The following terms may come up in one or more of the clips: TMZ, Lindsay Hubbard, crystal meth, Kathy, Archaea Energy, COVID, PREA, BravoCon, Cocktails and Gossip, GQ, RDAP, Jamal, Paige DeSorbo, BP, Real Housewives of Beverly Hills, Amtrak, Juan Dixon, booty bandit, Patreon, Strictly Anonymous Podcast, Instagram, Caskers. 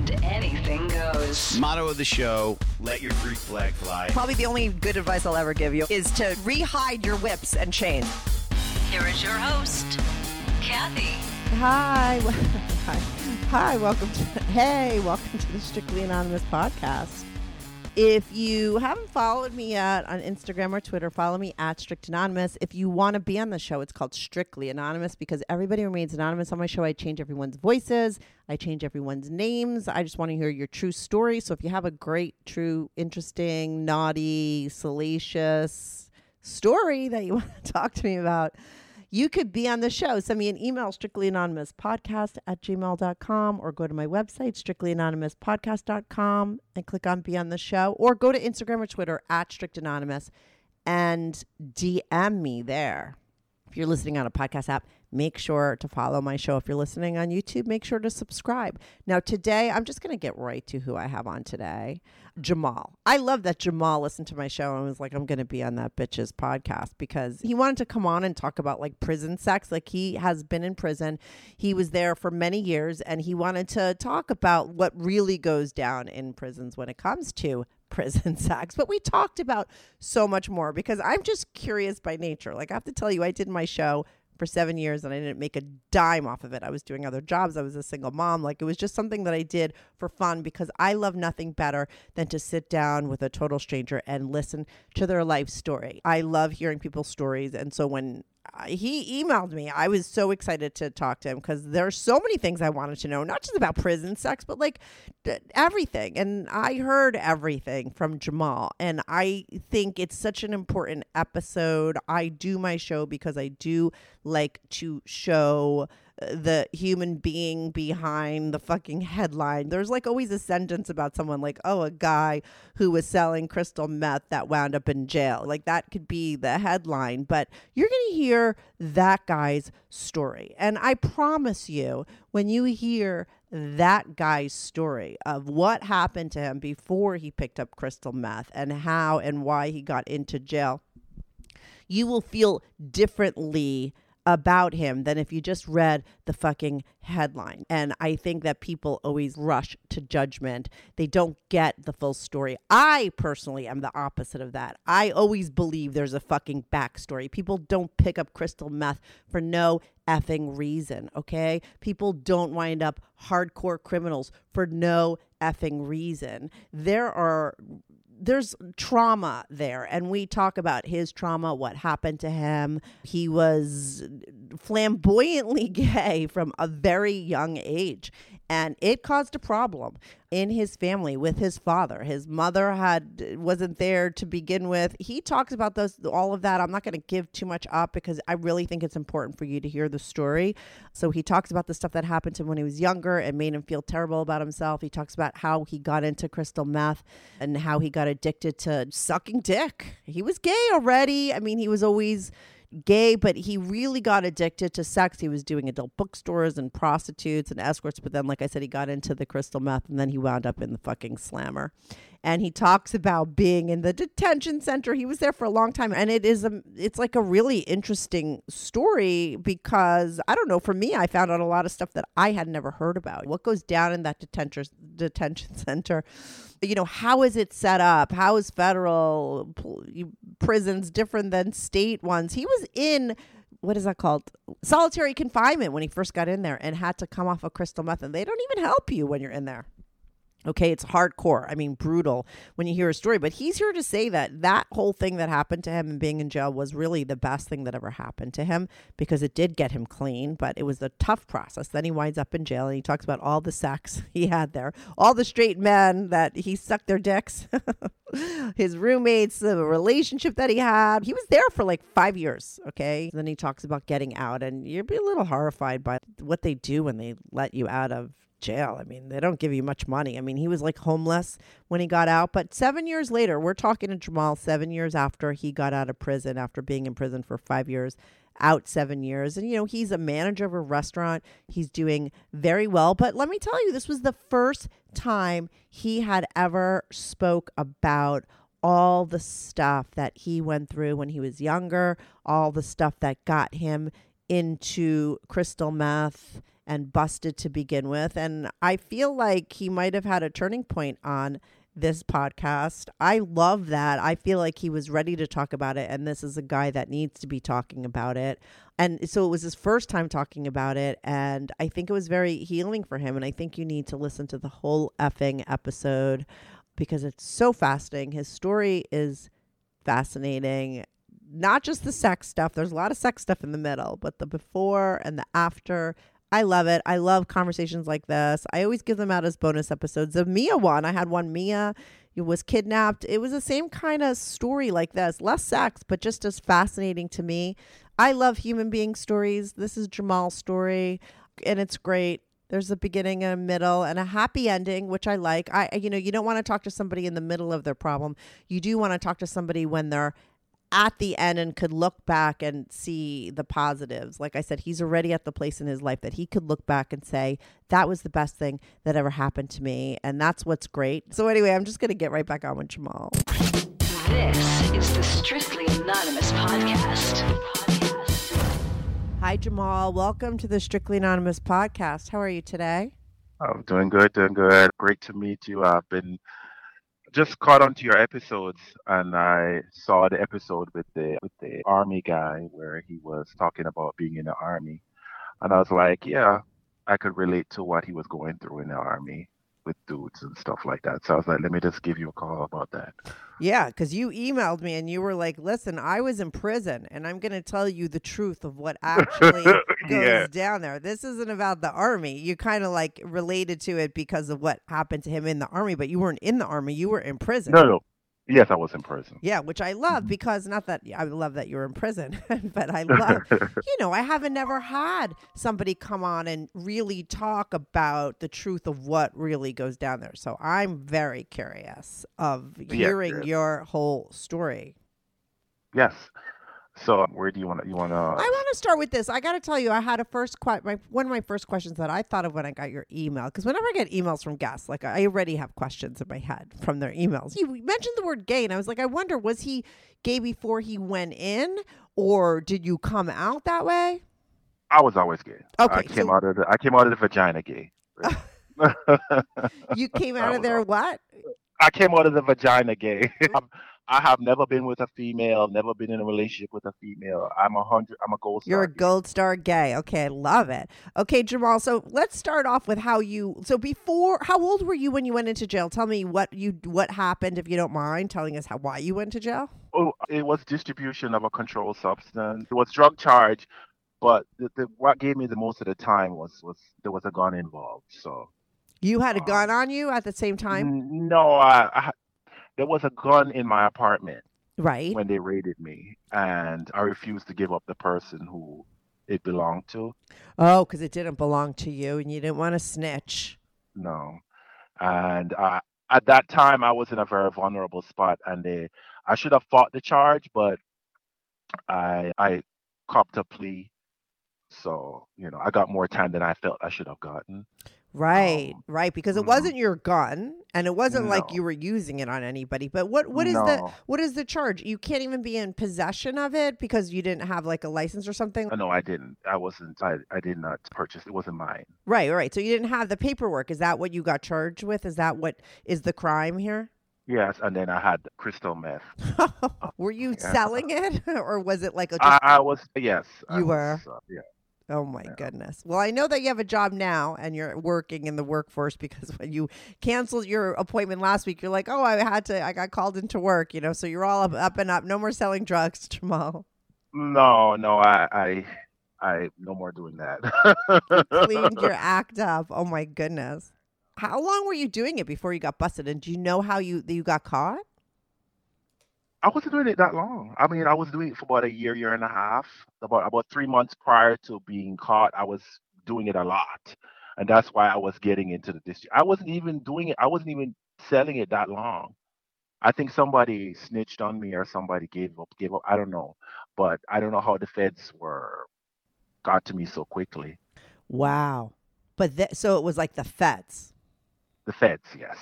anything goes. Motto of the show. Let your freak flag fly. Probably the only good advice I'll ever give you is to re-hide your whips and chains. Here is your host, Kathy. Hi. Welcome to the Strictly Anonymous Podcast. If you haven't followed me yet on Instagram or Twitter, follow me at Strict Anonymous. If you want to be on the show, it's called Strictly Anonymous because everybody remains anonymous on my show. I change everyone's voices. I change everyone's names. I just want to hear your true story. So if you have a great, true, interesting, naughty, salacious story that you want to talk to me about, you could be on the show. Send me an email, strictlyanonymouspodcast@gmail.com, or go to my website, strictlyanonymouspodcast.com, and click on Be on the Show, or go to Instagram or Twitter at Strict Anonymous and DM me there. If you're listening on a podcast app, make sure to follow my show. If you're listening on YouTube, make sure to subscribe. Now, today, I'm just going to get right to who I have on today. Jamal. I love that Jamal listened to my show and was like, I'm going to be on that bitch's podcast, because he wanted to come on and talk about like prison sex. Like, he has been in prison. He was there for many years, and he wanted to talk about what really goes down in prisons when it comes to prison sex. But we talked about so much more because I'm just curious by nature. Like, I have to tell you, I did my show for 7 years and I didn't make a dime off of it. I was doing other jobs. I was a single mom. Like, it was just something that I did for fun because I love nothing better than to sit down with a total stranger and listen to their life story. I love hearing people's stories. And so when he emailed me, I was so excited to talk to him because there are so many things I wanted to know, not just about prison sex, but like everything. And I heard everything from Jamal. And I think it's such an important episode. I do my show because I do like to show the human being behind the fucking headline. There's like always a sentence about someone like, oh, a guy who was selling crystal meth that wound up in jail. Like that could be the headline, but you're going to hear that guy's story. And I promise you, when you hear that guy's story of what happened to him before he picked up crystal meth and how and why he got into jail, you will feel differently about him than if you just read the fucking headline. And I think that people always rush to judgment. They don't get the full story. I personally am the opposite of that. I always believe there's a fucking backstory. People don't pick up crystal meth for no effing reason, okay? People don't wind up hardcore criminals for no effing reason. There's trauma there. And we talk about his trauma, what happened to him. He was flamboyantly gay from a very young age. And it caused a problem in his family with his father. His mother wasn't there to begin with. He talks about all of that. I'm not going to give too much up because I really think it's important for you to hear the story. So he talks about the stuff that happened to him when he was younger and made him feel terrible about himself. He talks about how he got into crystal meth and how he got addicted to sucking dick. He was gay already. I mean, he was always gay, but he really got addicted to sex. He was doing adult bookstores and prostitutes and escorts. But then, like I said, he got into the crystal meth and then he wound up in the fucking slammer. And he talks about being in the detention center. He was there for a long time. And it's like a really interesting story because, I don't know, for me, I found out a lot of stuff that I had never heard about. What goes down in that detention center? You know, how is it set up? How is federal prisons different than state ones? He was in, what is that called? Solitary confinement when he first got in there and had to come off of crystal meth. And they don't even help you when you're in there. Okay, it's hardcore. I mean, brutal when you hear a story. But he's here to say that whole thing that happened to him and being in jail was really the best thing that ever happened to him because it did get him clean, but it was a tough process. Then he winds up in jail and he talks about all the sex he had there, all the straight men that he sucked their dicks, his roommates, the relationship that he had. He was there for like 5 years, okay? Then he talks about getting out, and you'd be a little horrified by what they do when they let you out of jail. I mean, they don't give you much money. I mean, he was like homeless when he got out, but 7 years later, we're talking to Jamal 7 years after he got out of prison, after being in prison for 5 years, out 7 years. And, you know, he's a manager of a restaurant. He's doing very well. But let me tell you, this was the first time he had ever spoke about all the stuff that he went through when he was younger, all the stuff that got him into crystal meth and busted to begin with. And I feel like he might have had a turning point on this podcast. I love that. I feel like he was ready to talk about it. And this is a guy that needs to be talking about it. And so it was his first time talking about it. And I think it was very healing for him. And I think you need to listen to the whole effing episode because it's so fascinating. His story is fascinating. Not just the sex stuff. There's a lot of sex stuff in the middle, but the before and the after. I love it. I love conversations like this. I always give them out as bonus episodes. The Mia one, I had one. Mia was kidnapped. It was the same kind of story like this. Less sex, but just as fascinating to me. I love human being stories. This is Jamal's story, and it's great. There's a beginning and a middle and a happy ending, which I like. You don't want to talk to somebody in the middle of their problem. You do want to talk to somebody when they're at the end and could look back and see the positives. Like I said, he's already at the place in his life that he could look back and say, that was the best thing that ever happened to me. And that's what's great. So anyway, I'm just going to get right back on with Jamal. This is the Strictly Anonymous Podcast. Hi, Jamal. Welcome to the Strictly Anonymous Podcast. How are you today? I'm doing good, doing good. Great to meet you. I've been just caught onto your episodes, and I saw the episode with the army guy where he was talking about being in the army, and I was like, yeah, I could relate to what he was going through in the army with dudes and stuff like that. So I was like, let me just give you a call about that. Yeah, because you emailed me and you were like, listen, I was in prison and I'm going to tell you the truth of what actually goes down there. This isn't about the army. You kind of like related to it because of what happened to him in the army, but you weren't in the army. You were in prison. No, Yes, I was in prison. Yeah, which I love because not that I love that you're in prison, but I love, you know, I haven't never had somebody come on and really talk about the truth of what really goes down there. So I'm very curious of hearing your whole story. Yes. So where do you want to, I want to start with this. I got to tell you, I had a first one of my first questions that I thought of when I got your email, because whenever I get emails from guests, like I already have questions in my head from their emails. You mentioned the word gay and I was like, I wonder, was he gay before he went in or did you come out that way? I was always gay. Okay, I came out of the vagina gay. You came out of there what? I came out of the vagina gay. I have never been with a female, never been in a relationship with a female. I'm a gold star. You're a gold star gay. Okay, I love it. Okay, Jamal, so let's start off with how old were you when you went into jail? Tell me what happened, if you don't mind telling us why you went to jail. Oh, it was distribution of a controlled substance. It was drug charge, but what gave me the most of the time was there was a gun involved. So you had a gun on you at the same time? No, there was a gun in my apartment when they raided me, and I refused to give up the person who it belonged to. Oh, because it didn't belong to you, and you didn't want to snitch. No. And at that time, I was in a very vulnerable spot, and I should have fought the charge, but I copped a plea. So, you know, I got more time than I felt I should have gotten. Right, because it wasn't your gun, and it wasn't like you were using it on anybody. But what is the charge? You can't even be in possession of it because you didn't have like a license or something? No, I didn't. I wasn't. I did not purchase. It wasn't mine. Right, So you didn't have the paperwork. Is that what you got charged with? Is that what is the crime here? Yes, and then I had crystal meth. Were you selling it, or was it like a? I was. Yes, you were. Yeah. Oh, my goodness. Well, I know that you have a job now and you're working in the workforce, because when you canceled your appointment last week, you're like, oh, I got called into work, you know, so you're all up and up. No more selling drugs, Jamal. No, I no more doing that. You cleaned your act up. Oh, my goodness. How long were you doing it before you got busted? And do you know how you got caught? I wasn't doing it that long. I mean, I was doing it for about a year and a half. About 3 months prior to being caught, I was doing it a lot. And that's why I was getting into the district. I wasn't even doing it. I wasn't even selling it that long. I think somebody snitched on me or somebody gave up. I don't know. But I don't know how the feds got to me so quickly. Wow. But so it was like the feds. The feds, yes.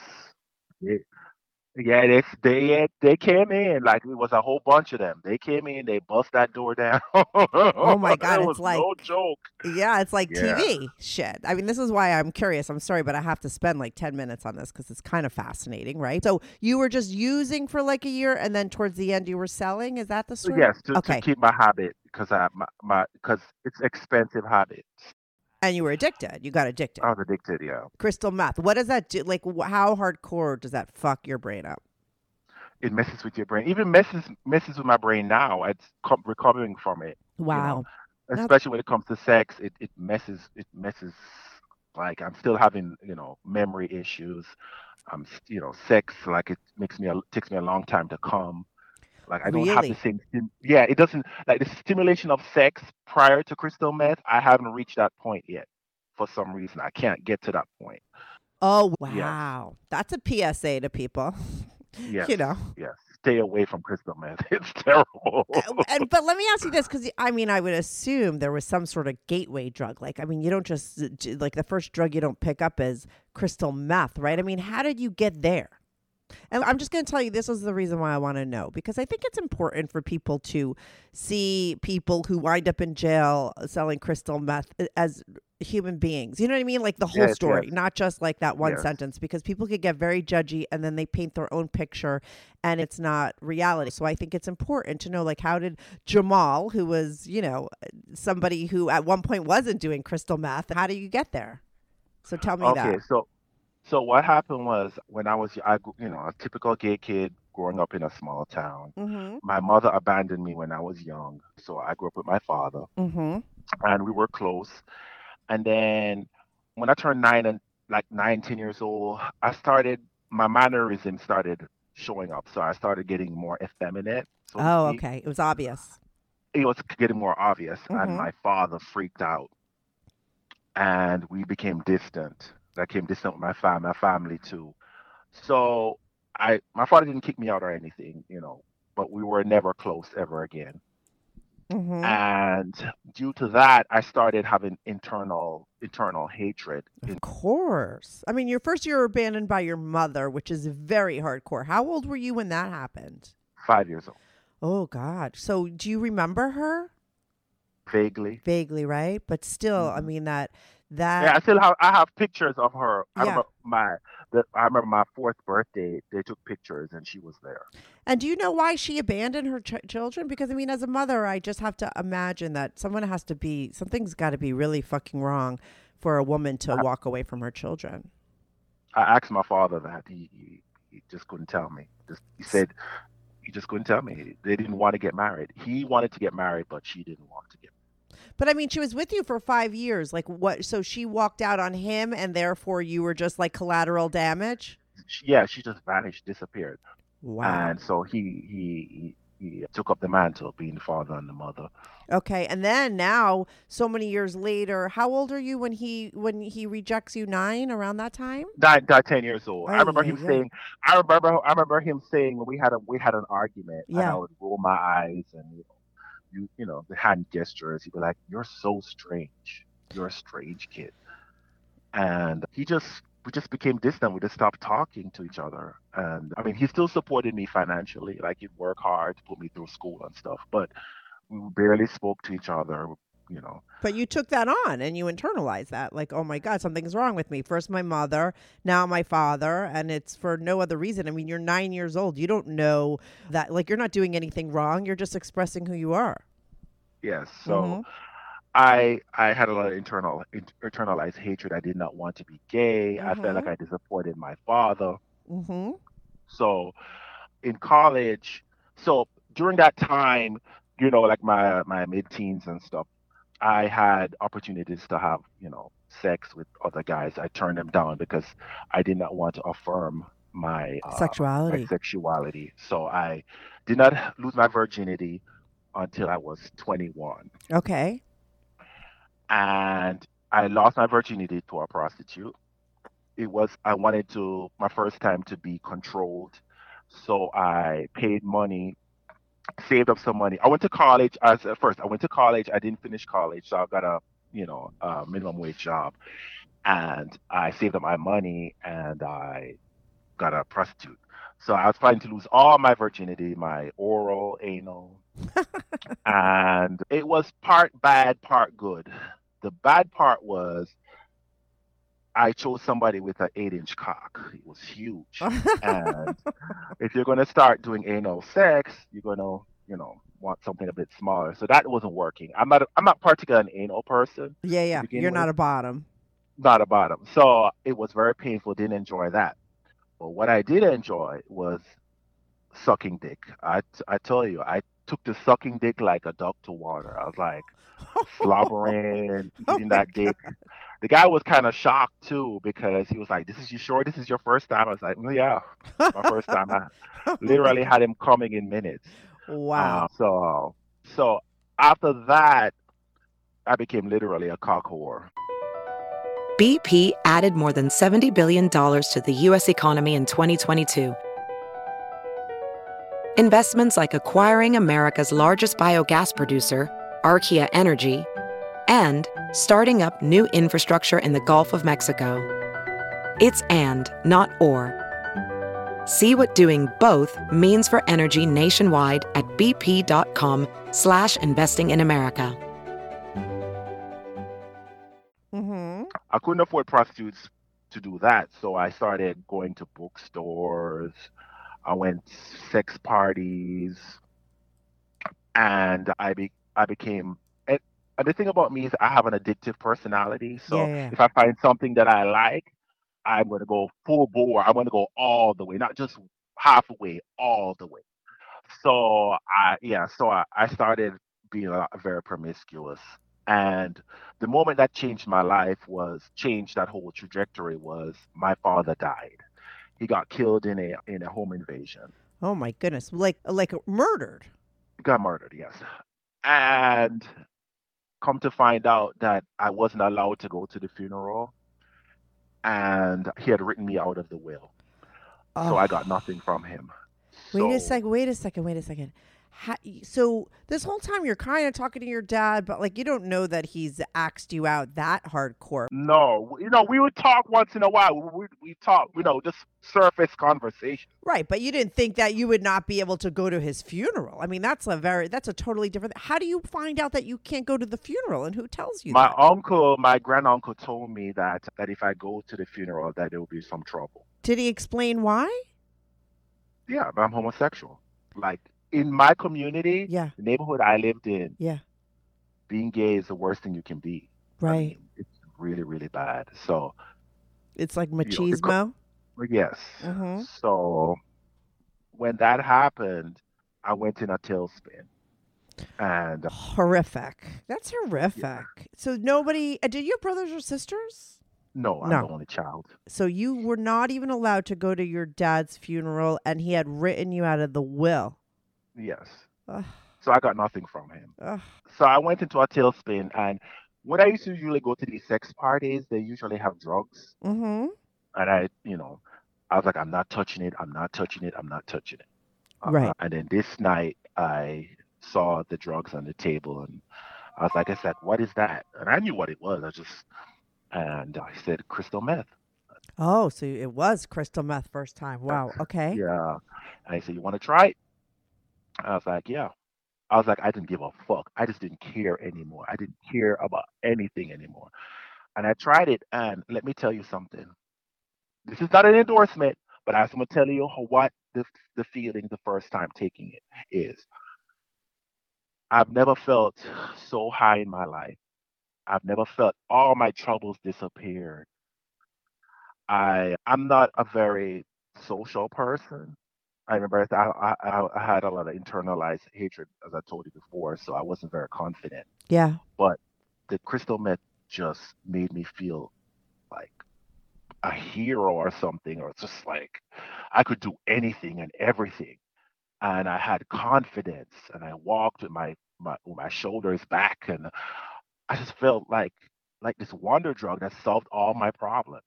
Yeah, they came in, like it was a whole bunch of them. They came in, they bust that door down. Oh my God, it's like no joke. Yeah, it's like TV shit. I mean, this is why I'm curious. I'm sorry, but I have to spend like 10 minutes on this because it's kind of fascinating, right? So you were just using for like a year, and then towards the end you were selling. Is that the story? Yes, to keep my habit, because it's expensive habits. And you were addicted. You got addicted. I was addicted, yeah. Crystal meth. What does that do? Like, how hardcore does that fuck your brain up? It messes with your brain. Even messes with my brain now. It's recovering from it. Wow. You know? Especially when it comes to sex, it messes. Like, I'm still having, you know, memory issues. You know, sex, like, it takes me a long time to come. Like, I don't have the same. Yeah, it doesn't. Like, the stimulation of sex prior to crystal meth, I haven't reached that point yet. For some reason, I can't get to that point. Oh, wow. Yes. That's a PSA to people. Yes. You know. Yes. Stay away from crystal meth. It's terrible. But let me ask you this, because, I mean, I would assume there was some sort of gateway drug. Like, I mean, you don't just, like, the first drug you don't pick up is crystal meth, right? I mean, how did you get there? And I'm just going to tell you, this is the reason why I want to know, because I think it's important for people to see people who wind up in jail selling crystal meth as human beings. You know what I mean? Like the whole story, not just like that one sentence, because people could get very judgy and then they paint their own picture and it's not reality. So I think it's important to know, like, how did Jamal, who was, you know, somebody who at one point wasn't doing crystal meth, how do you get there? So tell me that. Okay, So what happened was, when I was a typical gay kid growing up in a small town. Mm-hmm. My mother abandoned me when I was young, so I grew up with my father, mm-hmm. and we were close. And then when I turned 9 and like 9, 10 years old, my mannerism started showing up. So I started getting more effeminate. So It was obvious. It was getting more obvious. Mm-hmm. And my father freaked out. And we became distant. I became distant with my family too. So my father didn't kick me out or anything, you know, but we were never close ever again. Mm-hmm. And due to that, I started having internal hatred. Of course. I mean, your first year were abandoned by your mother, which is very hardcore. How old were you when that happened? 5 years old. Oh, God. So do you remember her? Vaguely, right? But still, mm-hmm. I mean, that. Yeah, I have pictures of her. Yeah. I remember my fourth birthday, they took pictures and she was there. And do you know why she abandoned her children? Because, I mean, as a mother, I just have to imagine that something's got to be really fucking wrong for a woman to walk away from her children. I asked my father that. He just couldn't tell me. He said, you just couldn't tell me. They didn't want to get married. He wanted to get married, but she didn't want to get married. But I mean, she was with you for 5 years. Like what? So she walked out on him and therefore you were just like collateral damage? Yeah, she just vanished, disappeared. Wow. And so he took up the mantle of being the father and the mother. Okay. And then now, so many years later, how old are you when he rejects you? 9, around that time? 10 years old. Oh, I remember him saying when we had an argument, yeah, and I would roll my eyes and, you know, the hand gestures. He'd be like, "You're so strange. You're a strange kid." And we just became distant. We just stopped talking to each other. And I mean, he still supported me financially. Like he'd work hard to put me through school and stuff. But we barely spoke to each other. You know. But you took that on and you internalized that. Like, oh my God, something's wrong with me. First my mother, now my father, and it's for no other reason. I mean, you're 9 years old. You don't know that, like, you're not doing anything wrong. You're just expressing who you are. Yes. So mm-hmm. I had a lot of internalized hatred. I did not want to be gay. Mm-hmm. I felt like I disappointed my father. Mm-hmm. So in college, so during that time, you know, like my mid-teens and stuff, I had opportunities to have, you know, sex with other guys. I turned them down because I did not want to affirm my sexuality. So I did not lose my virginity until I was 21. Okay. And I lost my virginity to a prostitute. I wanted to, my first time, to be controlled. So I paid money, saved up some money. I went to college. I didn't finish college, so I got a minimum wage job, and I saved up my money and I got a prostitute. So I was planning to lose all my virginity, my oral, anal, and it was part bad, part good. The bad part was I chose somebody with an 8-inch cock. It was huge. And if you're going to start doing anal sex, you're going to, you know, want something a bit smaller. So that wasn't working. I'm not particularly an anal person. Yeah, yeah. You're not a bottom. Not a bottom. So it was very painful. Didn't enjoy that. But what I did enjoy was sucking dick. I tell you, I took to sucking dick like a duck to water. I was like slobbering, eating that dick. God. The guy was kind of shocked too, because he was like, this is your first time? I was like, well, yeah, my first time. I literally had him coming in minutes. Wow. So after that, I became literally a cock whore. BP added more than $70 billion to the U.S. economy in 2022. Investments like acquiring America's largest biogas producer, Archaea Energy, and starting up new infrastructure in the Gulf of Mexico. It's and, not or. See what doing both means for energy nationwide at bp.com/investing in America. Mm-hmm. I couldn't afford prostitutes to do that, so I started going to bookstores. I went sex parties, and I became... The thing about me is I have an addictive personality. So if I find something that I like, I'm going to go full bore. I'm going to go all the way, not just halfway, all the way. So I started being very promiscuous. And the moment that changed my life was, changed that whole trajectory was my father died. He got killed in a home invasion. Oh my goodness. Like murdered. Got murdered, yes. And come to find out that I wasn't allowed to go to the funeral, and he had written me out of the will. Oh. So I got nothing from him. Wait a second. So this whole time you're kind of talking to your dad, but like you don't know that he's axed you out that hardcore. No, we would talk once in a while. We talk, just surface conversation. Right, but you didn't think that you would not be able to go to his funeral. I mean, that's a totally different. How do you find out that you can't go to the funeral, and who tells you? My granduncle told me that if I go to the funeral, that there will be some trouble. Did he explain why? Yeah, but I'm homosexual. Like. In my community, yeah. The neighborhood I lived in, yeah, being gay is the worst thing you can be. Right. I mean, it's really, really bad. So it's like machismo? Yes. Uh-huh. So when that happened, I went in a tailspin. And horrific. That's horrific. Yeah. So did you have brothers or sisters? No, I'm the only child. So you were not even allowed to go to your dad's funeral, and he had written you out of the will. Yes. So I got nothing from him. So I went into a tailspin. And when I used to usually go to these sex parties, they usually have drugs. Mm-hmm. And I was like, I'm not touching it. Right. And then this night, I saw the drugs on the table. And I was like, what is that? And I knew what it was. I said, crystal meth. Oh, so it was crystal meth first time. Wow. Okay. Yeah. And I said, you want to try it? I was like, yeah. I was like, I didn't give a fuck. I just didn't care anymore. I didn't care about anything anymore. And I tried it. And let me tell you something. This is not an endorsement, but I'm going to tell you what the feeling the first time taking it is. I've never felt so high in my life. I've never felt all my troubles disappeared. I'm not a very social person. I remember I had a lot of internalized hatred, as I told you before, so I wasn't very confident. Yeah. But the crystal meth just made me feel like a hero or something, or just like I could do anything and everything. And I had confidence, and I walked with my shoulders back, and I just felt like this wonder drug that solved all my problems.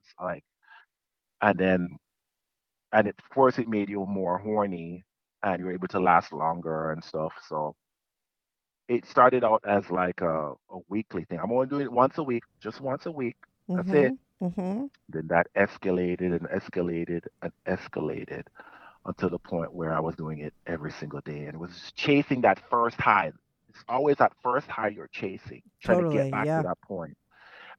And of course, it made you more horny, and you were able to last longer and stuff. So it started out as like a weekly thing. I'm only doing it once a week, just once a week. Mm-hmm. That's it. Mm-hmm. Then that escalated and escalated and escalated until the point where I was doing it every single day. And it was chasing that first high. It's always that first high you're chasing, trying to get back to that point.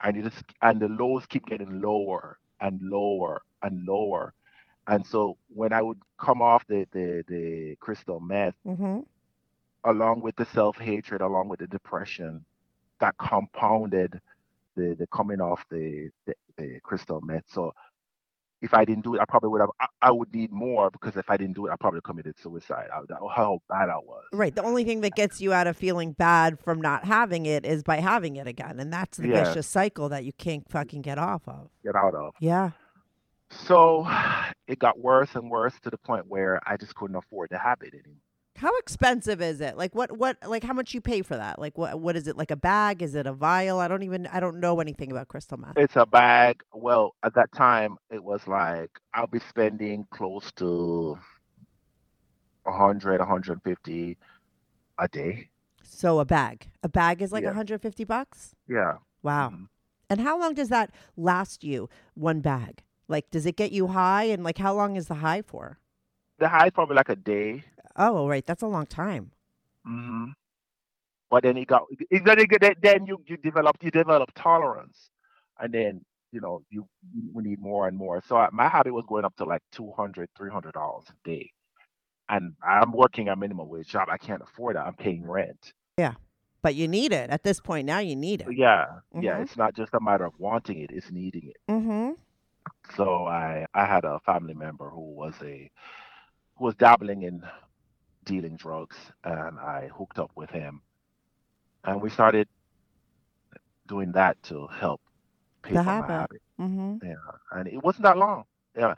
And the lows keep getting lower and lower and lower. And so when I would come off the crystal meth, mm-hmm. along with the self-hatred, along with the depression, that compounded the coming off the crystal meth. So if I didn't do it, I probably would have, I would need more, because if I didn't do it, I probably committed suicide. How bad I was. Right. The only thing that gets you out of feeling bad from not having it is by having it again. And that's the vicious cycle that you can't fucking get off of. Get out of. Yeah. So it got worse and worse, to the point where I just couldn't afford to have it anymore. How expensive is it? Like what like how much you pay for that? Like what is it? Like a bag? Is it a vial? I don't know anything about crystal meth. It's a bag. Well, at that time it was like I'll be spending close to $100, $150 a day. So a bag is like $150? Yeah. Wow. Mm-hmm. And how long does that last you, one bag? Like, does it get you high? And, like, how long is the high for? The high is probably like a day. Oh, right. That's a long time. Mm-hmm. But then you develop tolerance. And then, you need more and more. So my habit was going up to like $200, $300 a day. And I'm working a minimum wage job. I can't afford it. I'm paying rent. Yeah. But you need it. At this point now, you need it. Yeah. Mm-hmm. Yeah. It's not just a matter of wanting it. It's needing it. Mm-hmm. So I had a family member who was dabbling in dealing drugs, and I hooked up with him, and we started doing that to help pay for my habit. Mm-hmm. Yeah, and it wasn't that long. Yeah,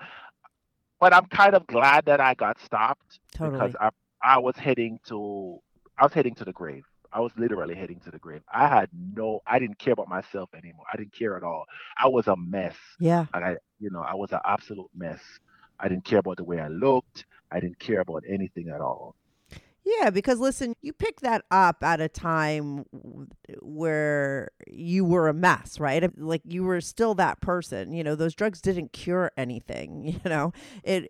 But I'm kind of glad that I got stopped because I was heading to the grave. I was literally heading to the grave. I didn't care about myself anymore. I didn't care at all. I was a mess. Yeah. Like I was an absolute mess. I didn't care about the way I looked. I didn't care about anything at all. Yeah, because listen, you picked that up at a time where you were a mess, right? Like you were still that person. You know, those drugs didn't cure anything, And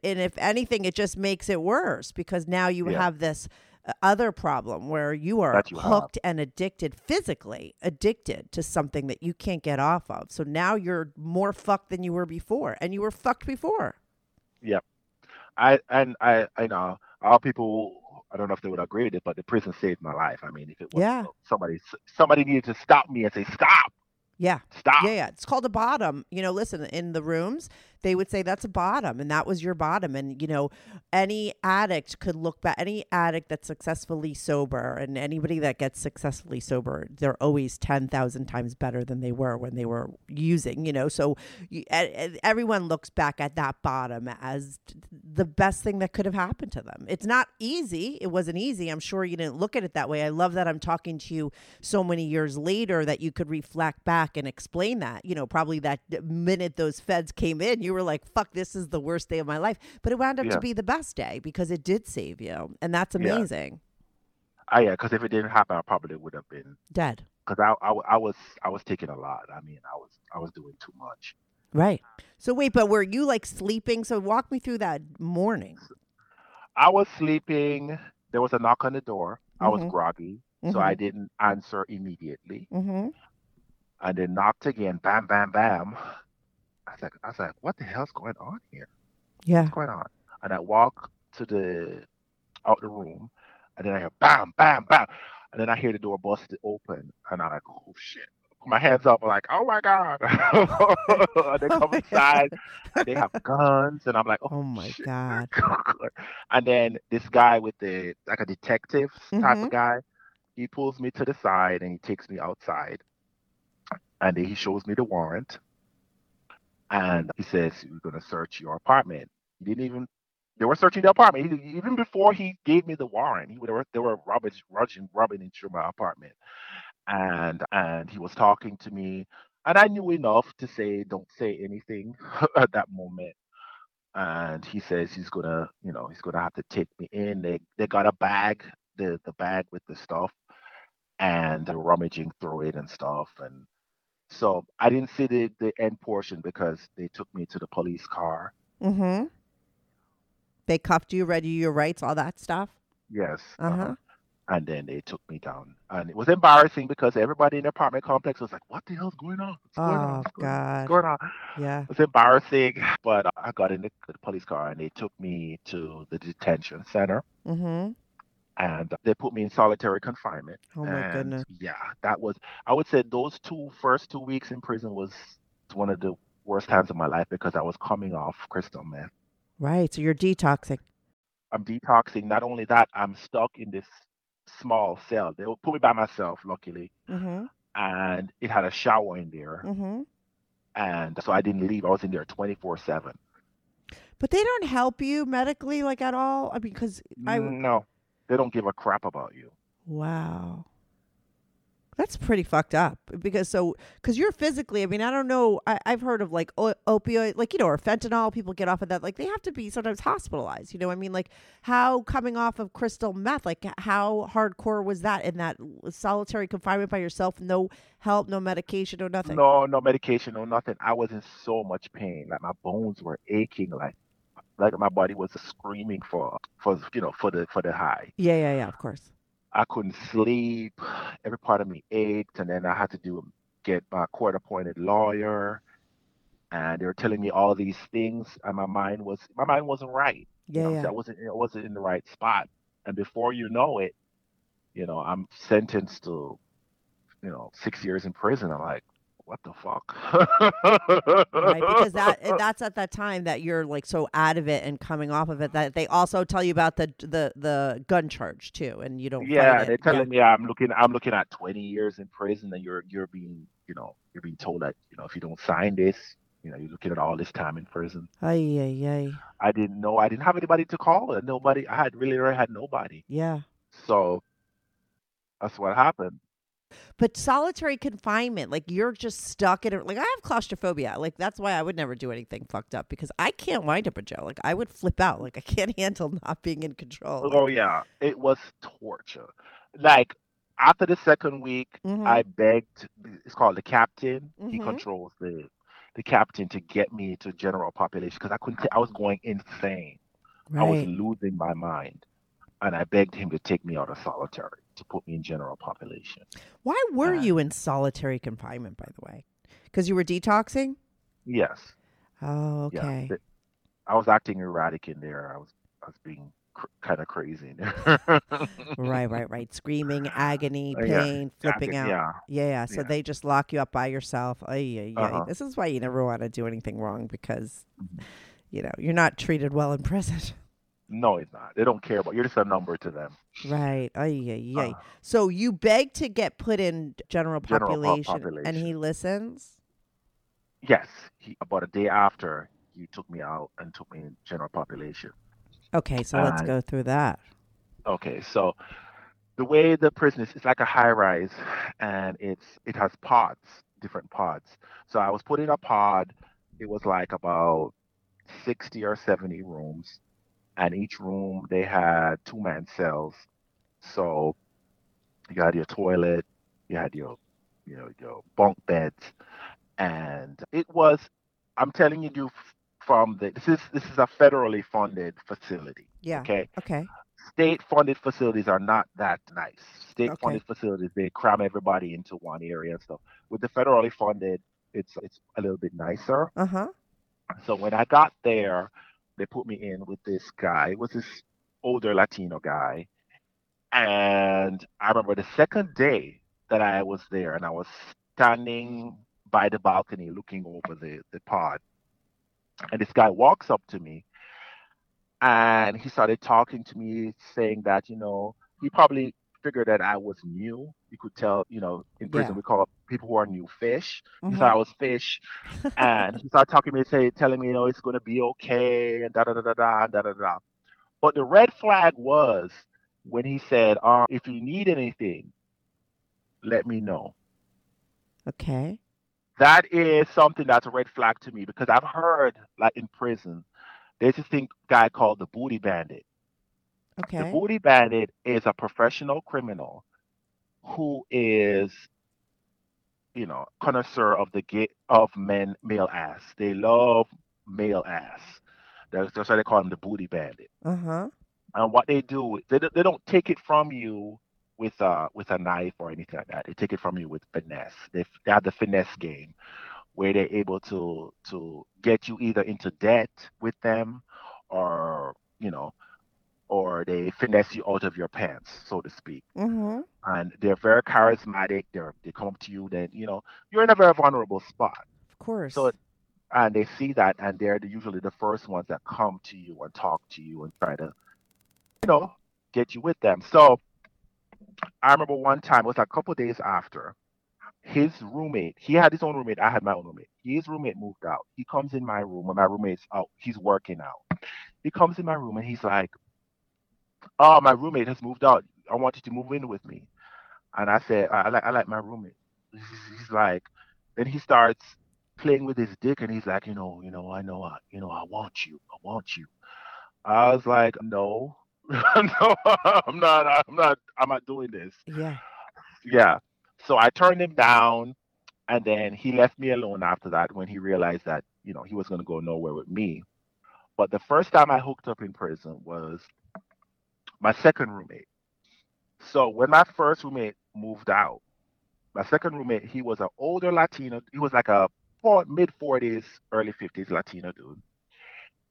if anything, it just makes it worse because now you have this other problem where you are hooked and addicted, physically addicted to something that you can't get off of. So now you're more fucked than you were before, and you were fucked before. Yeah. I know all people. I don't know if they would agree with it, but the prison saved my life. I mean, if it was somebody needed to stop me and say, stop. Yeah. Stop. Yeah. It's called a bottom. Listen, in the rooms, they would say that's a bottom, and that was your bottom. And, any addict could look back, any addict that's successfully sober, and anybody that gets successfully sober, they're always 10,000 times better than they were when they were using, So everyone looks back at that bottom as the best thing that could have happened to them. It's not easy. It wasn't easy. I'm sure you didn't look at it that way. I love that I'm talking to you so many years later that you could reflect back and explain that, probably that minute those feds came in, you were like, fuck, this is the worst day of my life. But it wound up to be the best day because it did save you. And that's amazing. Yeah, because if it didn't happen, I probably would have been dead. Because I was taking a lot. I mean, I was doing too much. Right. So wait, but were you like sleeping? So walk me through that morning. I was sleeping. There was a knock on the door. I was groggy. Mm-hmm. So I didn't answer immediately. Mm-hmm. And then knocked again, bam, bam, bam. I was like, what the hell's going on here? Yeah. What's going on? And I walk to out the room, and then I hear bam, bam, bam. And then I hear the door busted open, and I'm like, oh, shit. Put my hands up, I'm like, oh, my God. They come inside, and they have guns, and I'm like, oh, my shit. God. And then this guy with like a detective type of guy, he pulls me to the side, and he takes me outside. And then he shows me the warrant, and he says, we're going to search your apartment. They were searching the apartment. Even before he gave me the warrant, they were rubbing into my apartment. And he was talking to me, and I knew enough to say, don't say anything at that moment. And he says he's going to, he's going to have to take me in. They got a bag, the bag with the stuff, and they're rummaging through it and stuff. And so I didn't see the end portion because they took me to the police car. Mm-hmm. They cuffed you, read you your rights, all that stuff? Yes. Uh-huh. And then they took me down. And it was embarrassing because everybody in the apartment complex was like, what the hell's going on? What's going on? Yeah. It was embarrassing. But I got in the police car, and they took me to the detention center. Mm-hmm. And they put me in solitary confinement. Oh, my goodness. Yeah, that was, I would say those first 2 weeks in prison was one of the worst times of my life because I was coming off crystal meth. Right. So you're detoxing. I'm detoxing. Not only that, I'm stuck in this small cell. They put me by myself, luckily. Mm-hmm. And it had a shower in there. Mm-hmm. And so I didn't leave. I was in there 24/7. But they don't help you medically, like, at all? I mean, because I... No. They don't give a crap about you. Wow. That's pretty fucked up because you're physically, I mean, I don't know. I've heard of like opioid, like, or fentanyl, people get off of that. Like they have to be sometimes hospitalized, I mean, like how coming off of crystal meth, like how hardcore was that in that solitary confinement by yourself? No help, no medication, no nothing. No medication, no nothing. I was in so much pain. Like my bones were aching like my body was screaming for the high. Yeah, of course. I couldn't sleep. Every part of me ached, and then I had to get my court-appointed lawyer, and they were telling me all these things, and my mind wasn't right. Yeah. I wasn't in the right spot, and before you know it, I'm sentenced to, 6 years in prison. I'm like, what the fuck? Right, because that's at that time that you're like so out of it and coming off of it that they also tell you about the gun charge too, and you don't. Yeah, they're telling me I'm looking at 20 years in prison, and you're being told that if you don't sign this, you're looking at all this time in prison. I didn't know. I didn't have anybody to call. Nobody. I had really had nobody. Yeah. So that's what happened. But solitary confinement, like you're just stuck in it. Like I have claustrophobia. Like that's why I would never do anything fucked up because I can't wind up in jail. Like I would flip out. Like I can't handle not being in control. Oh yeah. It was torture. Like after the second week, I begged, it's called the captain. He controls the captain to get me to general population because I couldn't, I was going insane. Right. I was losing my mind. And I begged him to take me out of solitary, to put me in general population. Why were you in solitary confinement, by the way? Because you were detoxing? Yes. Oh, okay. Yeah. I was acting erratic in there. I was being kind of crazy in there. Right. Screaming, agony, pain, flipping out. Yeah. So they just lock you up by yourself. This is why you never want to do anything wrong because, you're not treated well in prison. No, it's not. They don't care about you. You're just a number to them. Right. So you begged to get put in general population. And he listens? Yes. About a day after, you took me out and took me in general population. Okay, so let's go through that. Okay, so the way the prison is, it's like a high-rise, and it has pods, different pods. So I was put in a pod. It was like about 60 or 70 rooms. And each room, they had two-man cells. So you had your toilet, you had your bunk beds. And it was, I'm telling you, this is a federally funded facility. Yeah. Okay. State-funded facilities are not that nice. State-funded facilities, they cram everybody into one area and stuff. With the federally funded, it's a little bit nicer. Uh-huh. So when I got there... They put me in with this guy. It was this older Latino guy. And I remember the second day that I was there and I was standing by the balcony looking over the pod. And this guy walks up to me and he started talking to me, saying that, he probably figured that I was new. You could tell, in prison we call people who are new fish. Mm-hmm. He thought I was fish, and he started talking to me, telling me, it's going to be okay, and da da da da da da da. But the red flag was when he said, "If you need anything, let me know." Okay. That is something that's a red flag to me because I've heard, like in prison, there's this thing guy called the booty bandit. Okay. The booty bandit is a professional criminal who is, connoisseur of male ass. They love male ass. That's why they call him the booty bandit. Uh-huh. And what they do, they don't take it from you with a knife or anything like that. They take it from you with finesse. They have the finesse game where they're able to get you either into debt with them or they finesse you out of your pants, so to speak. Mm-hmm. And they're very charismatic. They come up to you, then, you're in a very vulnerable spot. Of course. So, and they see that, and they're usually the first ones that come to you and talk to you and try to, get you with them. So I remember one time, it was a couple of days after, his roommate, he had his own roommate, I had my own roommate. His roommate moved out. He comes in my room, and my roommate's out. He's working out. He comes in my room, and he's like, "Oh, my roommate has moved out. I want you to move in with me." And I said, I like my roommate. He's like, then he starts playing with his dick, and he's like, I want you. I want you. I was like, no, no, I'm not doing this. Yeah. So I turned him down, and then he left me alone after that when he realized that, he was going to go nowhere with me. But the first time I hooked up in prison was my second roommate. So when my first roommate moved out, my second roommate, he was an older Latino. He was like a mid-40s, early 50s Latino dude.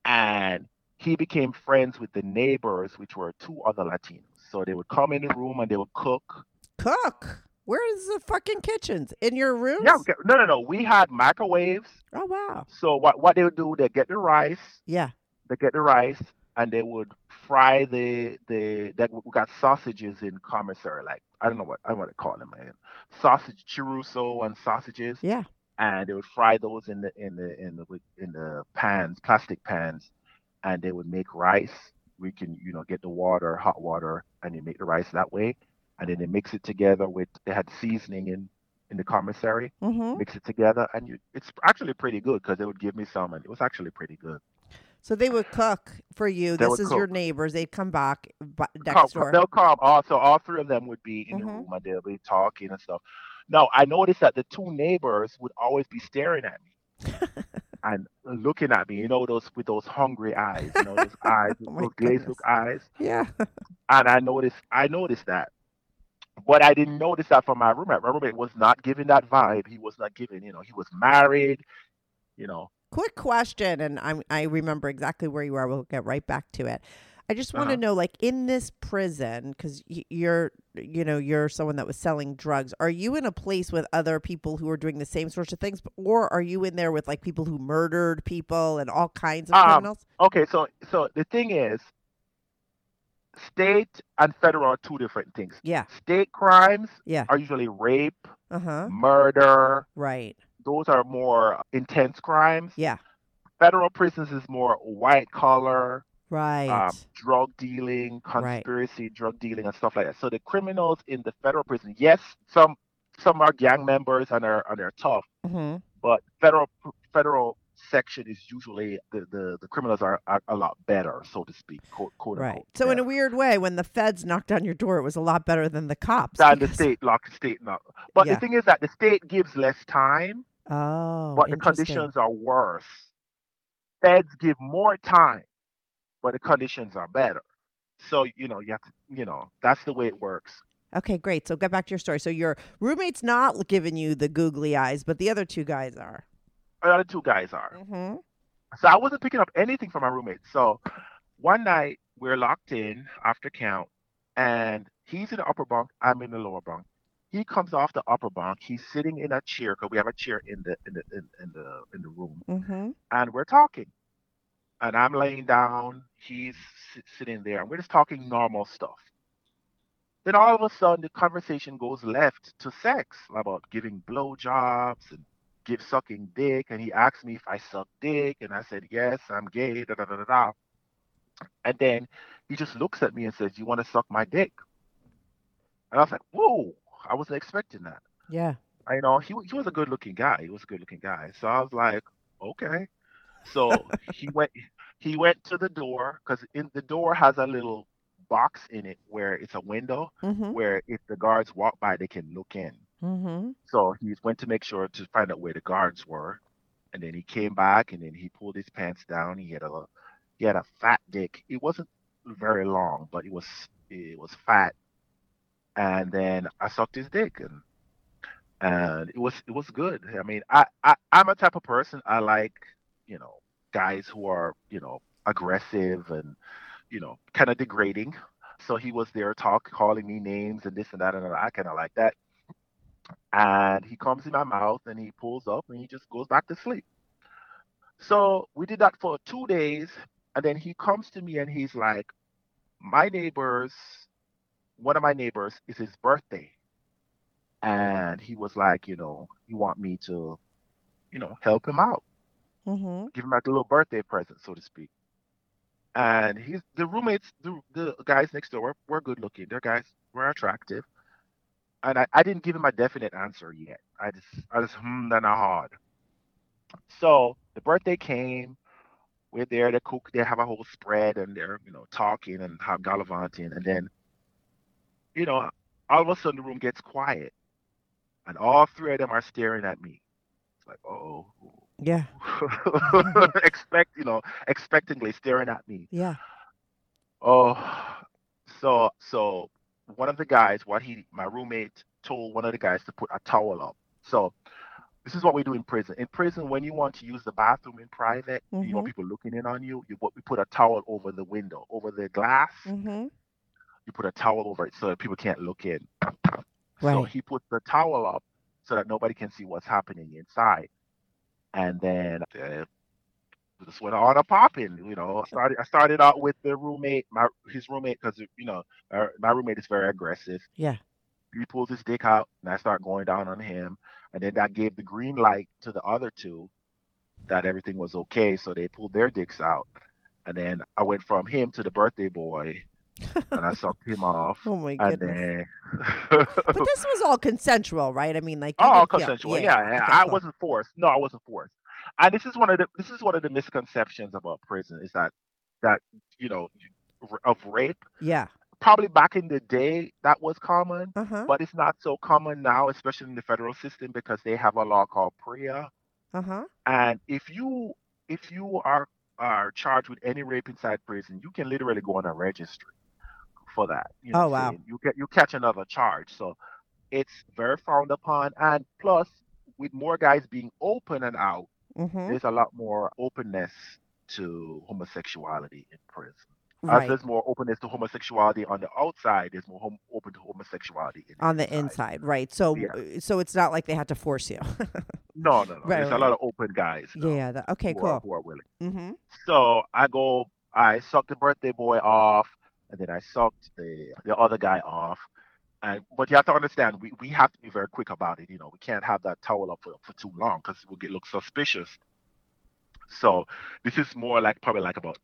And he became friends with the neighbors, which were two other Latinos. So they would come in the room and they would cook. Cook? Where's the fucking kitchens? In your room? Yeah, no. We had microwaves. Oh, wow. So what they would do, they'd get the rice. Yeah. They'd get the rice. And they would fry that we got sausages in commissary, like I don't know what to call them, man. Sausage chorizo and sausages. Yeah. and they would fry those in the pans, plastic pans, and they would make rice. We can, you know, get the water, hot water, and you make the rice that way. And then they mix it together with, they had seasoning in the commissary, mix it together. And it's actually pretty good because they would give me some, and it was actually pretty good. So they would cook for you. This is your neighbors. They'd come back next door. They'll come. So all three of them would be in the room, and they'll be talking and stuff. Now, I noticed that the two neighbors would always be staring at me and looking at me, you know, with those hungry eyes, you know, those eyes, those glazed look eyes. Yeah. And I noticed that. But I didn't notice that from my roommate. My roommate was not giving that vibe. He was not giving, you know, he was married, you know. Quick question, and I remember exactly where you are. We'll get right back to it. I just want to know, like, in this prison, because you're someone that was selling drugs. Are you in a place with other people who are doing the same sorts of things, or are you in there with like people who murdered people and all kinds of criminals? Okay, so the thing is, state and federal are two different things. Yeah, state crimes are usually rape, murder, right. Those are more intense crimes. Yeah. Federal prisons is more white collar, right? Drug dealing, conspiracy, right. Drug dealing, and stuff like that. So the criminals in the federal prison, yes, some are gang members and are tough, but federal section is usually the criminals are a lot better, so to speak, quote right. Unquote, so better. In a weird way, when the feds knocked on your door, it was a lot better than the cops. Than the state knocked. But the thing is that the state gives less time. Oh, but the conditions are worse. Feds give more time, but the conditions are better. So, you know, you have to, you know, that's the way it works. Okay, great. So get back to your story. So your roommate's not giving you the googly eyes, but the other two guys are. Mm-hmm. So I wasn't picking up anything from my roommate. So one night we're locked in after count, and he's in the upper bunk, I'm in the lower bunk. He comes off the upper bunk. He's sitting in a chair because we have a chair in the room, and we're talking. And I'm laying down. He's sitting there, and we're just talking normal stuff. Then all of a sudden, the conversation goes left to sex, about giving blowjobs and sucking dick. And he asked me if I suck dick, and I said yes, I'm gay. And then he just looks at me and says, "You want to suck my dick?" And I was like, "Whoa." I wasn't expecting that. Yeah. I know he was a good looking guy. So I was like, okay. So he went to the door, because in the door has a little box in it where it's a window where if the guards walk by, they can look in. So he went to make sure to find out where the guards were. And then he came back, and then he pulled his pants down. He had a fat dick. It wasn't very long, but it was fat. And then I sucked his dick, and it was good. I mean, I'm a type of person, I like, you know, guys who are, you know, aggressive and, you know, kind of degrading. So he was there calling me names and this and that, and I kind of like that. And he comes in my mouth, and he pulls up, and he just goes back to sleep. So we did that for 2 days, and then he comes to me, and he's like, one of my neighbors, is his birthday. And he was like, you know, you want me to, you know, help him out. Give him like a little birthday present, so to speak. And the roommates, the guys next door were good looking. Their guys were attractive. And I didn't give him a definite answer yet. I just and I hawed. So the birthday came. We're there to cook. They have a whole spread, and they're, you know, talking and gallivanting. And then, you know, all of a sudden the room gets quiet, and all three of them are staring at me. It's like, uh-oh. Yeah. Expectantly staring at me. Yeah. Oh, so one of the guys, my roommate told one of the guys to put a towel up. So this is what we do in prison. In prison, when you want to use the bathroom in private, you don't want people looking in on you, we put a towel over the window, over the glass. You put a towel over it so that people can't look in. Right. So he put the towel up so that nobody can see what's happening inside. And then this went on a popping, you know. I started out with the roommate, his roommate, because, you know, my roommate is very aggressive. Yeah. He pulls his dick out, and I start going down on him. And then I gave the green light to the other two that everything was okay, so they pulled their dicks out. And then I went from him to the birthday boy, and I sucked him off. Oh, my goodness. Then... But this was all consensual, right? I mean, like... All consensual, yeah. Okay, I wasn't forced. No, I wasn't forced. And this is one of the misconceptions about prison is that you know, of rape. Yeah. Probably back in the day that was common, but it's not so common now, especially in the federal system, because they have a law called PREA. And if you are charged with any rape inside prison, you can literally go on a registry for that. You know, you catch another charge, so it's very frowned upon. And plus, with more guys being open and out, there's a lot more openness to homosexuality in prison. Right. As there's more openness to homosexuality on the outside, there's more open to homosexuality on the inside, right? So, so it's not like they had to force you. No. Right, there's a lot of open guys. Who are willing. Mm-hmm. So I sucked the birthday boy off, and then I sucked the other guy off. But you have to understand, we have to be very quick about it. You know, we can't have that towel up for too long because we'll look suspicious. So this is more like probably like about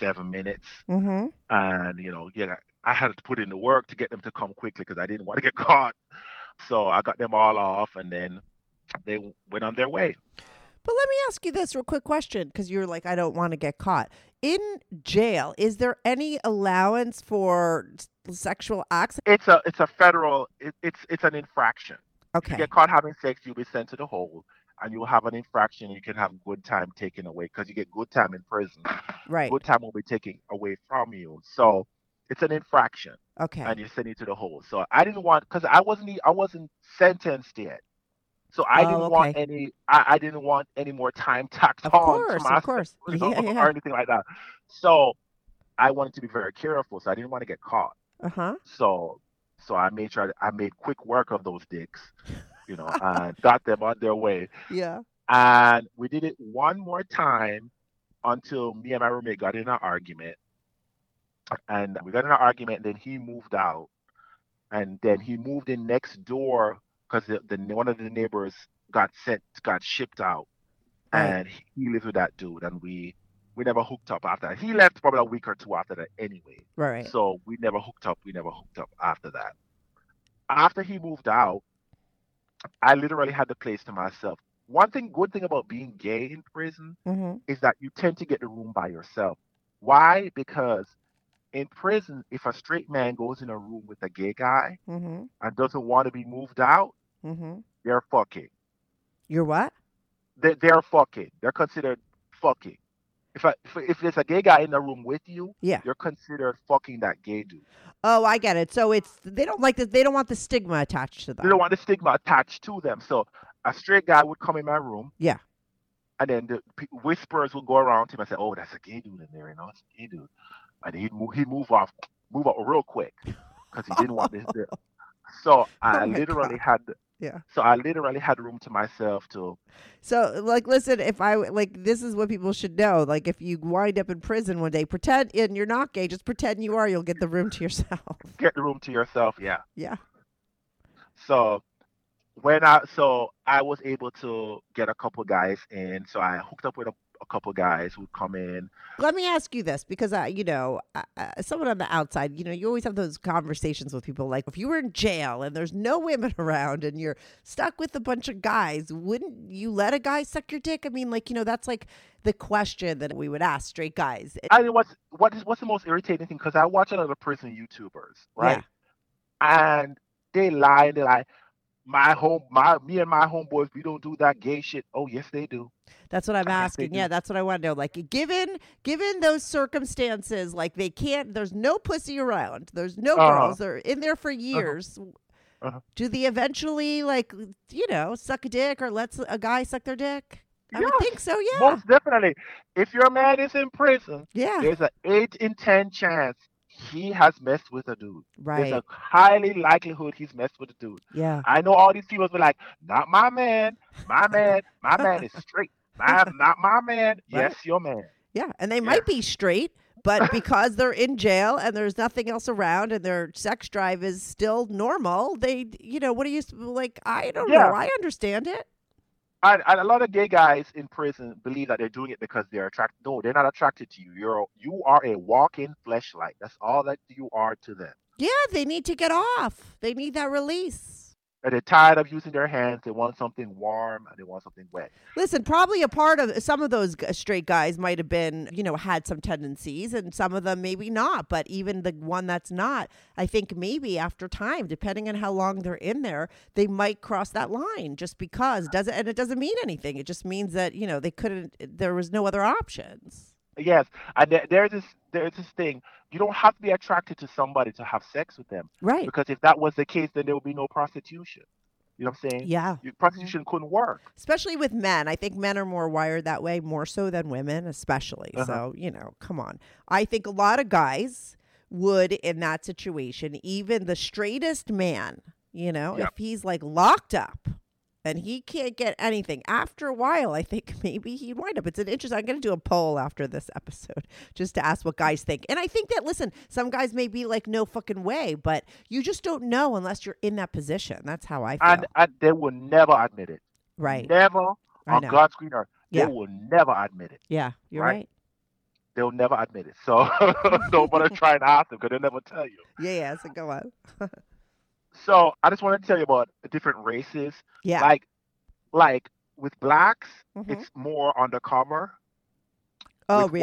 7 minutes, and I had to put in the work to get them to come quickly because I didn't want to get caught. So I got them all off, and then they went on their way. But let me ask you this real quick question, because you're like, I don't want to get caught. In jail, is there any allowance for sexual acts? It's a federal. It's an infraction. Okay. If you get caught having sex, you'll be sent to the hole. And you'll have an infraction, and you can have good time taken away because you get good time in prison. Right. Good time will be taken away from you. So it's an infraction. Okay. And you're sent into the hole. So I didn't want, because I wasn't sentenced yet. So I didn't want any more time tacked on to my or anything like that. So I wanted to be very careful. So I didn't want to get caught. So I made sure I made quick work of those dicks. And got them on their way. Yeah. And we did it one more time until me and my roommate got in an argument. And we got in an argument, and then he moved out. And then he moved in next door because one of the neighbors got shipped out. Right. And he lived with that dude. And we never hooked up after that. He left probably a week or two after that anyway. Right. So we never hooked up. After that. After he moved out, I literally had the place to myself. Good thing about being gay in prison is that you tend to get the room by yourself. Why? Because in prison, if a straight man goes in a room with a gay guy and doesn't want to be moved out, they're fucking. You're what? They're fucking. They're considered fucking. If there's a gay guy in the room with you, you're considered fucking that gay dude. Oh, I get it. So they don't like this. They don't want the stigma attached to them. They don't want the stigma attached to them. So a straight guy would come in my room. Yeah. And then the whispers would go around to him and say, "Oh, that's a gay dude in there, it's a gay dude." And he'd move off real quick because he didn't want this deal. So I literally had room to myself too. So, like, listen, this is what people should know. Like, if you wind up in prison one day, pretend and you're not gay. Just pretend you are. You'll get the room to yourself. Get the room to yourself. Yeah. Yeah. So, I was able to get a couple guys in. So I hooked up with a couple guys who come in. Let me ask you this, because someone on the outside, you always have those conversations with people. Like, if you were in jail and there's no women around and you're stuck with a bunch of guys, wouldn't you let a guy suck your dick? I mean, that's like the question that we would ask straight guys. I mean, what's the most irritating thing? Because I watch a lot of prison YouTubers, right? Yeah. And they lie. Me and my homeboys, we don't do that gay shit. Oh, yes, they do. That's what I'm asking. Yeah, that's what I want to know. Like, given those circumstances, like, they can't. There's no pussy around. There's no girls. They're in there for years. Do they eventually, suck a dick or let a guy suck their dick? I would think so. Yeah, most definitely. If your man is in prison, there's an 8 in 10 chance he has messed with a dude. Right. There's a highly likelihood he's messed with a dude. Yeah. I know all these people be like, not my man. My man. My man is straight. Not my man. Right. Yes, your man. Yeah. And they might be straight, But because they're in jail and there's nothing else around and their sex drive is still normal, they, you know, what are you, like, I don't know. I understand it. And a lot of gay guys in prison believe that they're doing it because they're attracted. No, they're not attracted to you. You are a walk-in fleshlight. That's all that you are to them. Yeah, they need to get off. They need that release. And they're tired of using their hands. They want something warm and they want something wet. Listen, probably a part of some of those straight guys might have been, you know, had some tendencies, and some of them maybe not. But even the one that's not, I think maybe after time, depending on how long they're in there, they might cross that line just because. And it doesn't mean anything. It just means that, you know, they couldn't, there was no other options. Yes. There's this thing. You don't have to be attracted to somebody to have sex with them. Right. Because if that was the case, then there would be no prostitution. You know what I'm saying? Yeah. Prostitution couldn't work. Especially with men. I think men are more wired that way, more so than women, especially. Uh-huh. So, you know, come on. I think a lot of guys would, in that situation, even the straightest man, you know, if he's like locked up and he can't get anything, after a while, I think maybe he'd wind up. It's an interesting, I'm going to do a poll after this episode just to ask what guys think. And I think that, listen, some guys may be like, no fucking way, but you just don't know unless you're in that position. That's how I feel. And they will never admit it. Right. Never on God's green earth. They will never admit it. Yeah, you're right. They'll never admit it. So don't bother trying to ask them because they'll never tell you. Yeah, so go on. So I just wanted to tell you about different races. Yeah. Like with blacks, it's more undercover. Oh, with really?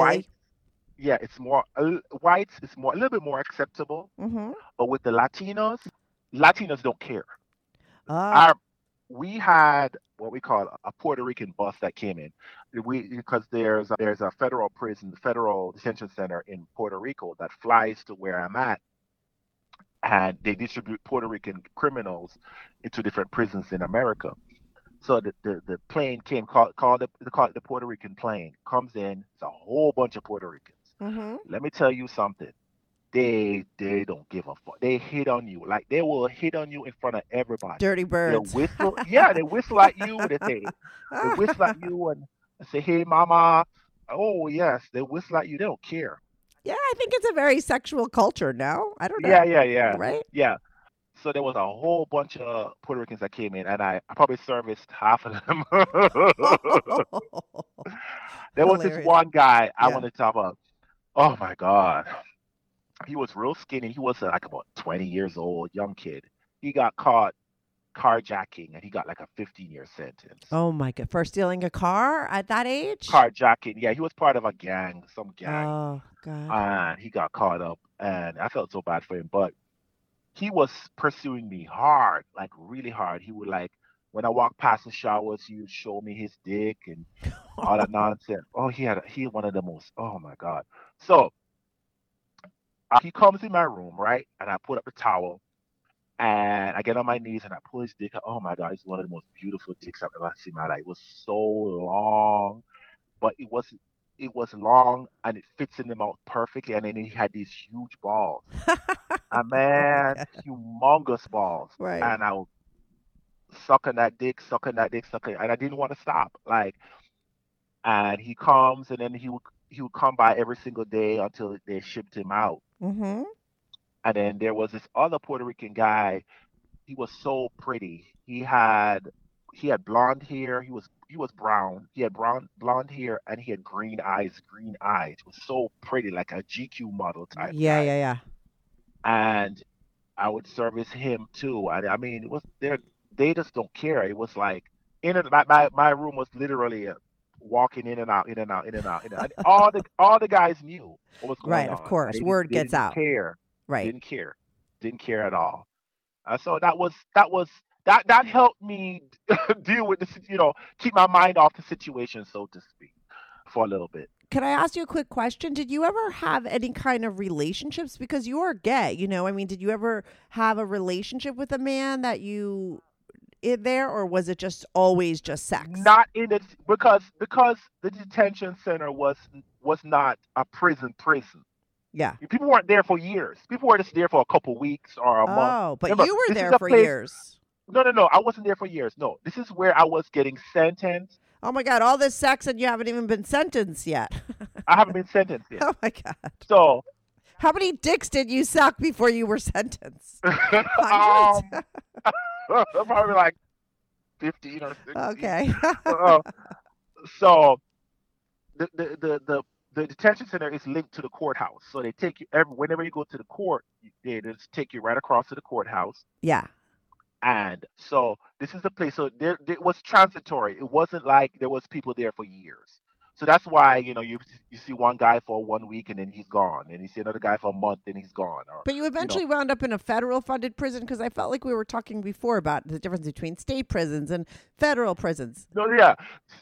Whites, it's more whites. It's more a little bit more acceptable. Mm-hmm. But with the Latinos don't care. We had what we call a Puerto Rican bus that came in. Because there's a federal prison, the federal detention center in Puerto Rico that flies to where I'm at. And they distribute Puerto Rican criminals into different prisons in America. So the plane came, called the Puerto Rican plane, comes in. It's a whole bunch of Puerto Ricans. Mm-hmm. Let me tell you something. They don't give a fuck. They hit on you. Like, they will hit on you in front of everybody. Dirty birds. They whistle. They whistle at you. They whistle at you and say, hey, mama. Oh, yes. They whistle at you. They don't care. Yeah, I think it's a very sexual culture now. I don't know. Yeah. Right? Yeah. So there was a whole bunch of Puerto Ricans that came in, and I probably serviced half of them. There was this one guy I want to talk about. Oh, my God. He was real skinny. He was like about 20 years old, young kid. He got caught carjacking, and he got like a 15-year sentence. Oh, my God. For stealing a car at that age? Carjacking. Yeah, he was part of a gang, some gang. Oh, God. And he got caught up, and I felt so bad for him. But he was pursuing me hard, like really hard. He would, like, when I walked past the showers, he would show me his dick and all that nonsense. Oh, he one of the most. Oh, my God. So he comes in my room, right? And I put up the towel. And I get on my knees and I pull his dick out. Oh, my God. It's one of the most beautiful dicks I've ever seen in my life. It was so long, but it was long and it fits in the mouth perfectly. And then he had these huge balls. Humongous balls. Right. And I was sucking that dick. And I didn't want to stop. Like, and he comes and then he would come by every single day until they shipped him out. Mm-hmm. And then there was this other Puerto Rican guy. He was so pretty. He had blonde hair. He was brown. He had blonde hair, and he had green eyes. It was so pretty, like a GQ model type. Yeah. And I would service him too. I mean, it was they just don't care. It was like my room was literally walking in and out. And all the guys knew what was going on. Right, of course. Word gets out. They didn't care. Right. Didn't care at all. So that helped me deal with this, you know, keep my mind off the situation, so to speak, for a little bit. Can I ask you a quick question? Did you ever have any kind of relationships? Because you are gay, you know, I mean, did you ever have a relationship with a man that you in there, or was it just always just sex? Not in it, because the detention center was not a prison. Yeah. People weren't there for years. People were just there for a couple weeks or a month. Oh, but remember, you were there for years. No. I wasn't there for years. No. This is where I was getting sentenced. Oh, my God. All this sex and you haven't even been sentenced yet. I haven't been sentenced yet. Oh my God. So how many dicks did you suck before you were sentenced? Probably like 15 or 16. Okay. So the detention center is linked to the courthouse. So they take you whenever you go to the court, they just take you right across to the courthouse. Yeah. And so this is the place. So it was transitory. It wasn't like there was people there for years. So that's why, you see one guy for 1 week and then he's gone. And you see another guy for a month and he's gone. Or, but you eventually wound up in a federal funded prison, because I felt like we were talking before about the difference between state prisons and federal prisons. No, yeah.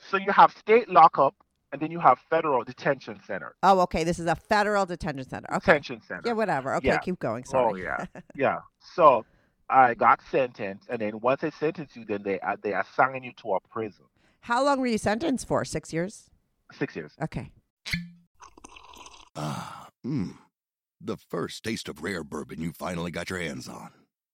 So you have state lockup and then you have federal detention center. Oh, okay. This is a federal detention center. Okay. Detention center. Yeah, whatever. Okay, yeah. Keep going. Sorry. Oh, yeah. Yeah. So I got sentenced. And then once they sentence you, then they assign you to a prison. How long were you sentenced for? 6 years? 6 years. Okay. The first taste of rare bourbon you finally got your hands on.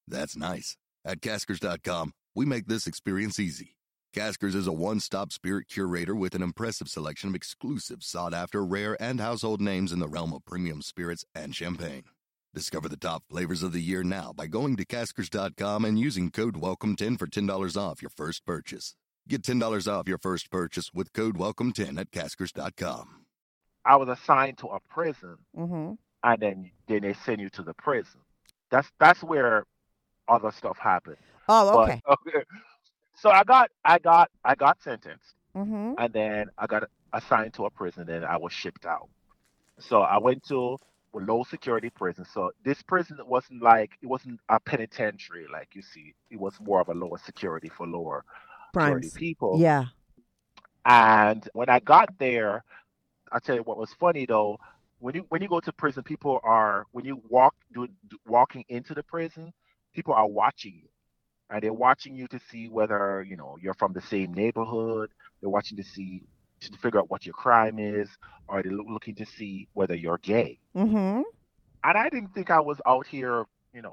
That's nice. At Caskers.com, we make this experience easy. Caskers is a one-stop spirit curator with an impressive selection of exclusive, sought-after, rare, and household names in the realm of premium spirits and champagne. Discover the top flavors of the year now by going to Caskers.com and using code WELCOME10 for $10 off your first purchase. Get $10 off your first purchase with code WELCOME10 at Caskers.com. I was assigned to a prison, and then they send you to the prison. That's where other stuff happened. Oh, okay. But, so I got sentenced, and then I got assigned to a prison, and I was shipped out. So I went to a low security prison. So this prison wasn't a penitentiary like you see. It was more of a lower security for lower people. Yeah. And when I got there, I'll tell you what was funny though. When you go to prison, walking into the prison, people are watching you, and they're watching you to see whether you're from the same neighborhood. They're watching to figure out what your crime is, or they're looking to see whether you're gay. Mm-hmm. And I didn't think I was out here,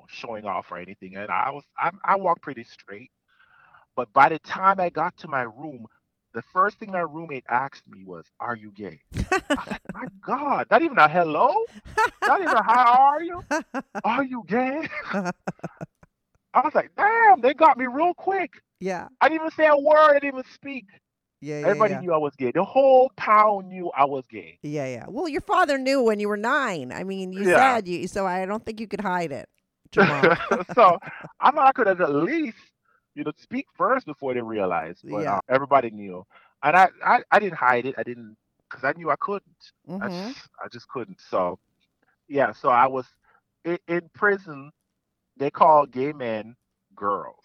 showing off or anything. And I walked pretty straight. But by the time I got to my room, the first thing my roommate asked me was, "Are you gay?" I was like, "My God, not even a hello, not even a how are you? Are you gay?" I was like, "Damn, they got me real quick." Yeah, I didn't even say a word. I didn't even speak. Yeah, everybody knew I was gay. The whole town knew I was gay. Yeah, yeah. Well, your father knew when you were 9. I mean, you said you, so I don't think you could hide it. Jamal. So I thought I could have at least. Speak first before they realized. But everybody knew. And I didn't hide it. I didn't, because I knew I couldn't. I just couldn't. So, yeah. So I was in prison. They call gay men girls.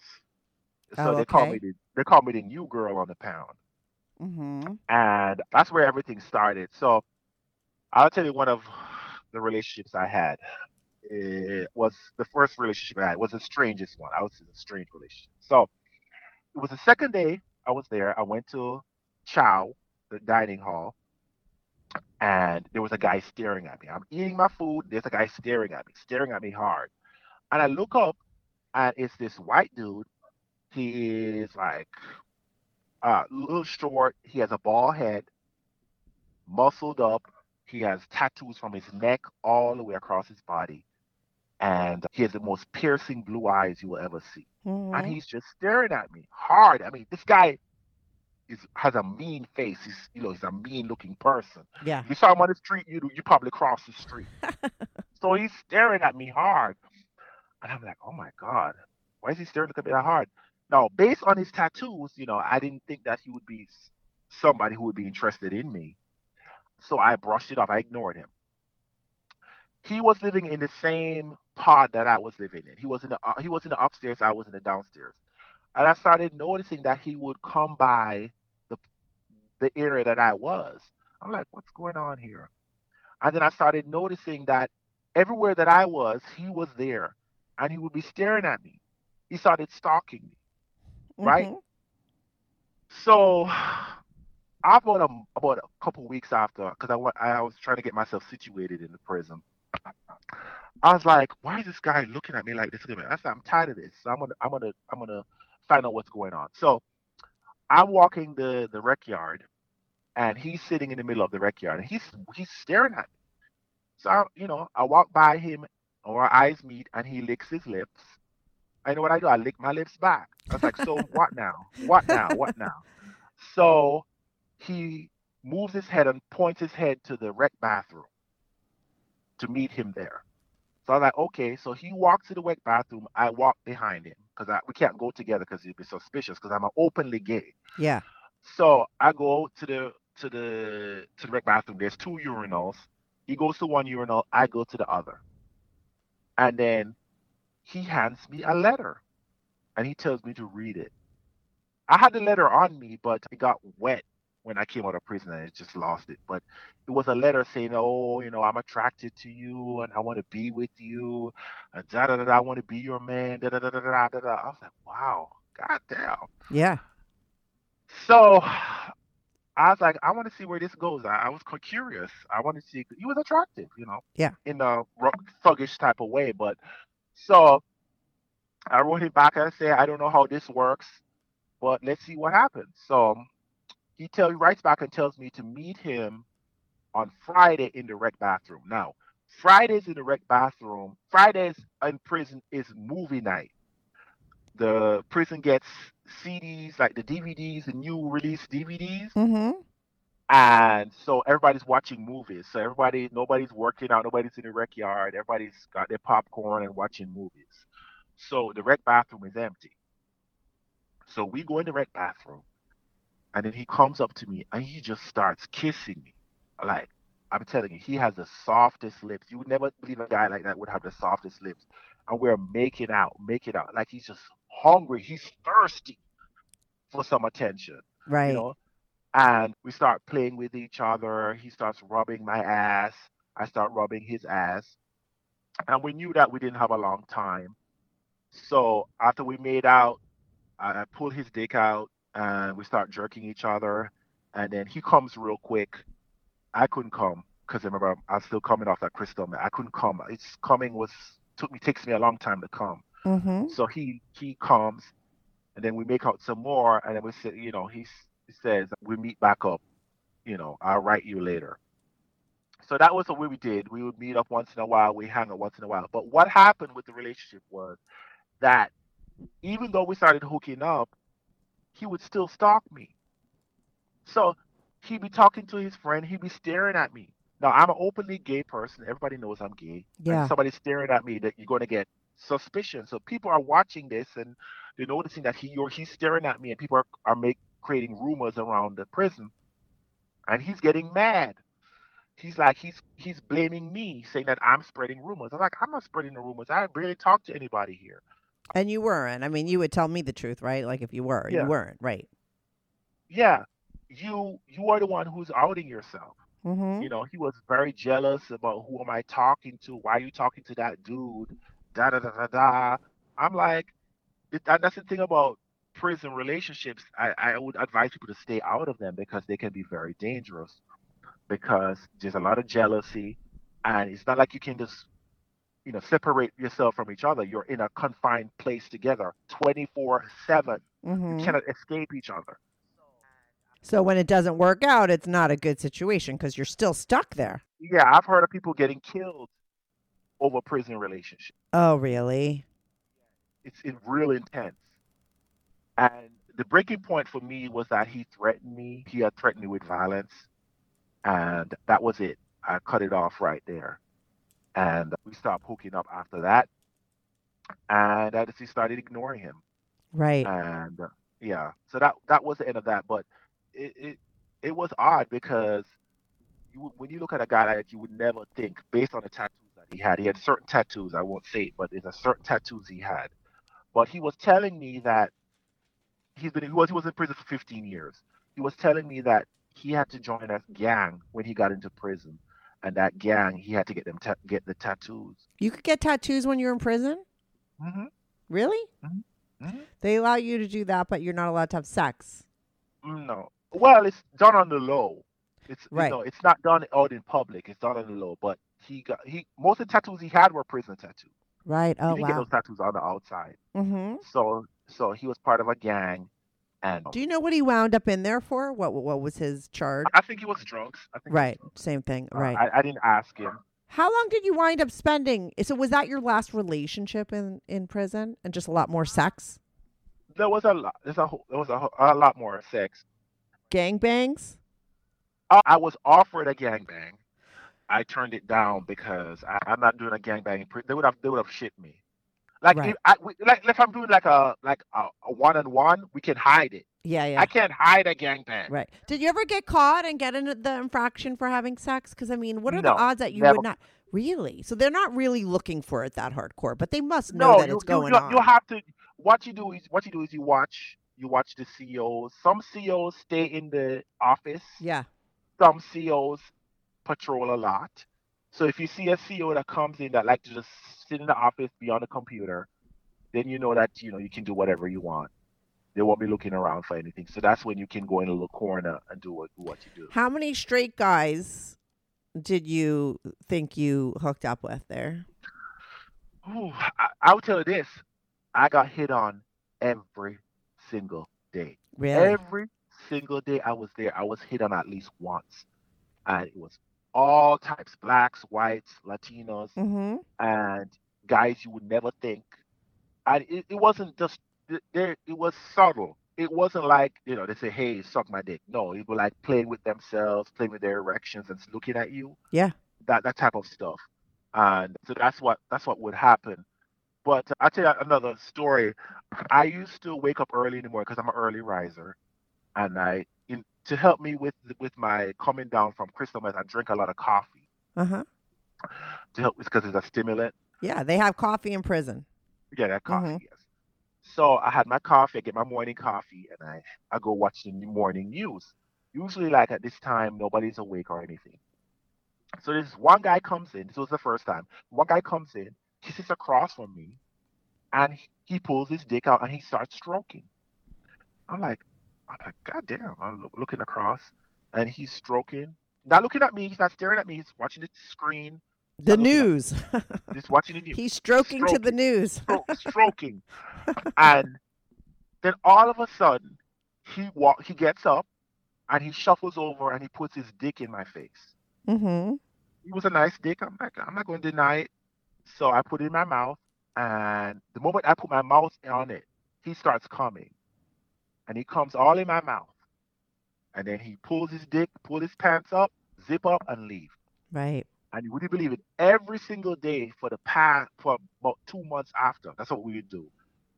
So they call me the new girl on the pound. Mm-hmm. And that's where everything started. So I'll tell you one of the relationships I had. It was the first relationship I had. It was the strangest one. I was in a strange relationship. So it was the second day I was there. I went to Chow, the dining hall, and there was a guy staring at me. I'm eating my food. There's a guy staring at me hard. And I look up, and it's this white dude. He is like a little short. He has a bald head, muscled up. He has tattoos from his neck all the way across his body. And he has the most piercing blue eyes you will ever see. Mm-hmm. And he's just staring at me hard. I mean, this guy has a mean face. He's, he's a mean-looking person. Yeah. You saw him on the street, you probably cross the street. So he's staring at me hard. And I'm like, oh, my God. Why is he staring at me that hard? Now, based on his tattoos, I didn't think that he would be somebody who would be interested in me. So I brushed it off. I ignored him. He was living in the same pod that I was living in. He was in the upstairs. I was in the downstairs. And I started noticing that he would come by the area that I was. I'm like, what's going on here? And then I started noticing that everywhere that I was, he was there. And he would be staring at me. He started stalking me. Mm-hmm. Right? So about a couple weeks after, because I was trying to get myself situated in the prison. I was like, "Why is this guy looking at me like this?" I said, "I'm tired of this. So I'm gonna find out what's going on." So I'm walking the rec yard, and he's sitting in the middle of the rec yard, and he's staring at me. So, I walk by him, our eyes meet, and he licks his lips. I know what I do. I lick my lips back. I was like, so what now? What now? What now? So he moves his head and points his head to the rec bathroom to meet him there. So I was like, okay. So he walks to the rec bathroom. I walk behind him because we can't go together because he'd be suspicious because I'm openly gay. Yeah. So I go to the rec bathroom. There's two urinals. He goes to one urinal. I go to the other. And then he hands me a letter, and he tells me to read it. I had the letter on me, but it got wet when I came out of prison, and I just lost it. But it was a letter saying, I'm attracted to you, and I want to be with you, and da-da-da-da, I want to be your man, da-da-da-da-da-da. I was like, wow, goddamn. Yeah. So I was like, I want to see where this goes. I was curious. I wanted to see. He was attractive, Yeah. In a thuggish type of way, but... So I wrote him back and I said, I don't know how this works, but let's see what happens. So he writes back and tells me to meet him on Friday in the rec bathroom. Now, Fridays in the rec bathroom, Fridays in prison is movie night. The prison gets CDs, like the DVDs, the new release DVDs. Mm-hmm. And so everybody's watching movies. So nobody's working out. Nobody's in the rec yard. Everybody's got their popcorn and watching movies. So the rec bathroom is empty. So we go in the rec bathroom, and then he comes up to me, and he just starts kissing me. Like, I'm telling you, he has the softest lips. You would never believe a guy like that would have the softest lips. And we're making out. Like, he's just hungry. He's thirsty for some attention. Right. And we start playing with each other. He starts rubbing my ass. I start rubbing his ass. And we knew that we didn't have a long time. So after we made out, I pull his dick out, and we start jerking each other. And then he comes real quick. I couldn't come because, remember, I was still coming off that crystal. I couldn't come. It's coming takes me a long time to come. Mm-hmm. So he comes, and then we make out some more. And then we say, He says, we meet back up, I'll write you later. So that was the way we did. We would meet up once in a while. We hang out once in a while. But what happened with the relationship was that even though we started hooking up, he would still stalk me. So he'd be talking to his friend. He'd be staring at me. Now, I'm an openly gay person. Everybody knows I'm gay. Yeah. And somebody's staring at me, that you're going to get suspicion. So people are watching this, and they're noticing that he's staring at me, and people are creating rumors around the prison, and he's getting mad. He's like, he's blaming me, saying that I'm spreading rumors. I'm like, I'm not spreading the rumors. I barely talked to anybody here. And you weren't. I mean, you would tell me the truth, right? Like, if you were, yeah. You weren't, right? Yeah, you are the one who's outing yourself. Mm-hmm. He was very jealous about, who am I talking to? Why are you talking to that dude? Da da da da da. I'm like, that's the thing about prison relationships. I would advise people to stay out of them because they can be very dangerous, because there's a lot of jealousy, and it's not like you can just separate yourself from each other. You're in a confined place together 24/7. Mm-hmm. You cannot escape each other. So when it doesn't work out, it's not a good situation because you're still stuck there. Yeah, I've heard of people getting killed over prison relationships. Oh, really? It's real intense. And the breaking point for me was that he threatened me. He had threatened me with violence. And that was it. I cut it off right there. And we stopped hooking up after that. And I just started ignoring him. Right. And yeah, so that was the end of that. But it was odd because when you look at a guy like that, you would never think, based on the tattoos that he had. He had certain tattoos. I won't say it, but there's a certain tattoos he had. But he was telling me that he was in prison for 15 years. He was telling me that he had to join a gang when he got into prison, and that gang, he had to get the tattoos. You could get tattoos when you're in prison? Mm-hmm. Really? Mm-hmm. Mm-hmm. They allow you to do that, but you're not allowed to have sex. No. Well, it's done on the low. It's right. It's not done out in public. It's done on the low. But most of the tattoos he had were prison tattoos. Right. Oh, wow. He didn't get those tattoos on the outside. Mm-hmm. So he was part of a gang, And do you know what he wound up in there for? What was his charge? I think he was drugs. Same thing. Right. I didn't ask him. How long did you wind up spending? So was that your last relationship in prison, and just a lot more sex? There was a lot. There was a lot more sex. Gangbangs? I was offered a gangbang. I turned it down because I'm not doing a gangbang. They would have shit me. Like, right. If I'm doing like a one-on-one, we can hide it. Yeah. I can't hide a gangbang. Right. Did you ever get caught and get into the infraction for having sex? Because, I mean, what are the odds that you never would not? Really? So they're not really looking for it that hardcore, but they must know that it's going on. You have to. What you do is you watch the COs. Some COs stay in the office. Yeah. Some COs patrol a lot. So if you see a CO that comes in that like to just sit in the office, be on the computer, then you know that, you can do whatever you want. They won't be looking around for anything. So that's when you can go in a little corner and do what you do. How many straight guys did you think you hooked up with there? Ooh, I will tell you this. I got hit on every single day. Really? Every single day I was there, I was hit on at least once. And it was all types, blacks, whites, Latinos, mm-hmm. and guys you would never think. And it wasn't just there; it was subtle. It wasn't like, they say, hey, suck my dick. No, it was like playing with themselves, playing with their erections and looking at you. Yeah. That type of stuff. And so that's what would happen. But I'll tell you another story. I used to wake up early in the morning because I'm an early riser. And to help me with my coming down from crystal meth, I drink a lot of coffee. Uh-huh. To help, because it's a stimulant. Yeah, they have coffee in prison. Yeah, that coffee, mm-hmm. yes. So I had my coffee, I get my morning coffee, and I go watch the morning news. Usually, like at this time, nobody's awake or anything. So this one guy comes in. This was the first time. One guy comes in, kisses across from me, and he pulls his dick out and he starts stroking. I'm like, God damn, I'm looking across and he's stroking. Not looking at me, he's not staring at me, he's watching the screen. The news. He's watching the news. He's stroking to the news. Stroking. And then all of a sudden, he gets up and he shuffles over and he puts his dick in my face. Mm-hmm. It was a nice dick. I'm not going to deny it. So I put it in my mouth, and the moment I put my mouth on it, he starts coming. And he comes all in my mouth. And then he pulls his dick, pull his pants up, zip up, and leave. Right. And would you believe it? Every single day for about 2 months after, that's what we would do.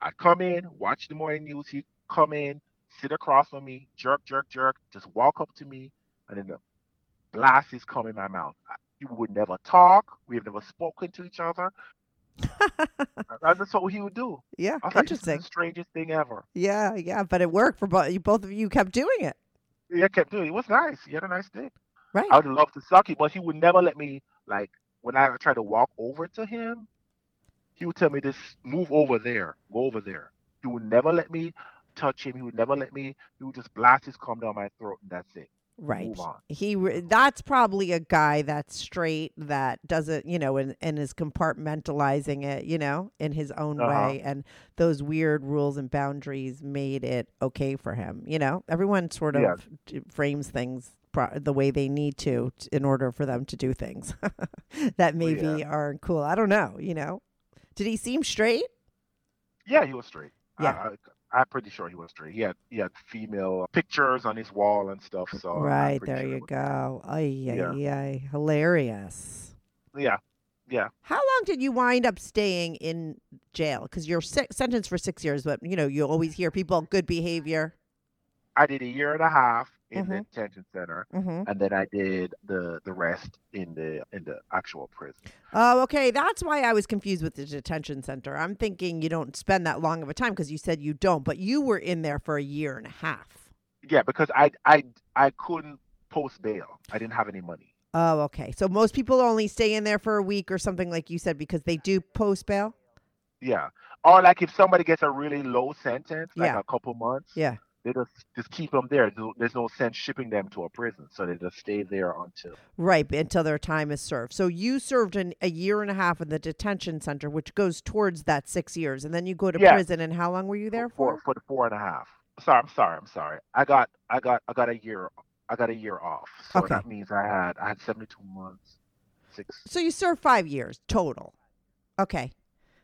I'd come in, watch the morning news. He'd come in, sit across from me, jerk, jerk, jerk, just walk up to me, and then the blast is coming in my mouth. He would never talk. We have never spoken to each other. That's what he would do. Yeah, I was interesting. Like, this is the strangest thing ever. Yeah, but it worked for both of you. Kept doing it. Yeah, kept doing it. It was nice. He had a nice dick. Right. I would love to suck it, but he would never let me. Like when I tried to walk over to him, he would tell me, "This move over there, go over there." He would never let me touch him. He would never let me. He would just blast his cum down my throat, and that's it. Right. That's probably a guy that's straight, that doesn't, and is compartmentalizing it, in his own way. And those weird rules and boundaries made it okay for him. Everyone sort of frames things the way they need to in order for them to do things that maybe aren't cool. I don't know. Did he seem straight? Yeah, he was straight. Yeah. I'm pretty sure he was straight. He had female pictures on his wall and stuff. So right, there sure you go. Ay. Hilarious. Yeah. How long did you wind up staying in jail? Because you're sentenced for 6 years, but you always hear people, good behavior. I did a year and a half in the detention center, and then I did the rest in the actual prison. Oh, okay. That's why I was confused with the detention center. I'm thinking you don't spend that long of a time because you said you don't, but you were in there for a year and a half. Yeah, because I couldn't post bail. I didn't have any money. Oh, okay. So most people only stay in there for a week or something, like you said, because they do post bail? Yeah. Or like if somebody gets a really low sentence, like a couple months. Yeah. They just keep them there. There's no sense shipping them to a prison. So they just stay there until their time is served. So you served a year and a half in the detention center, which goes towards that 6 years. And then you go to prison. And how long were you there for? For 4.5. I'm sorry. I got a year off. So okay. That means I had 72 months. So you served 5 years total. Okay.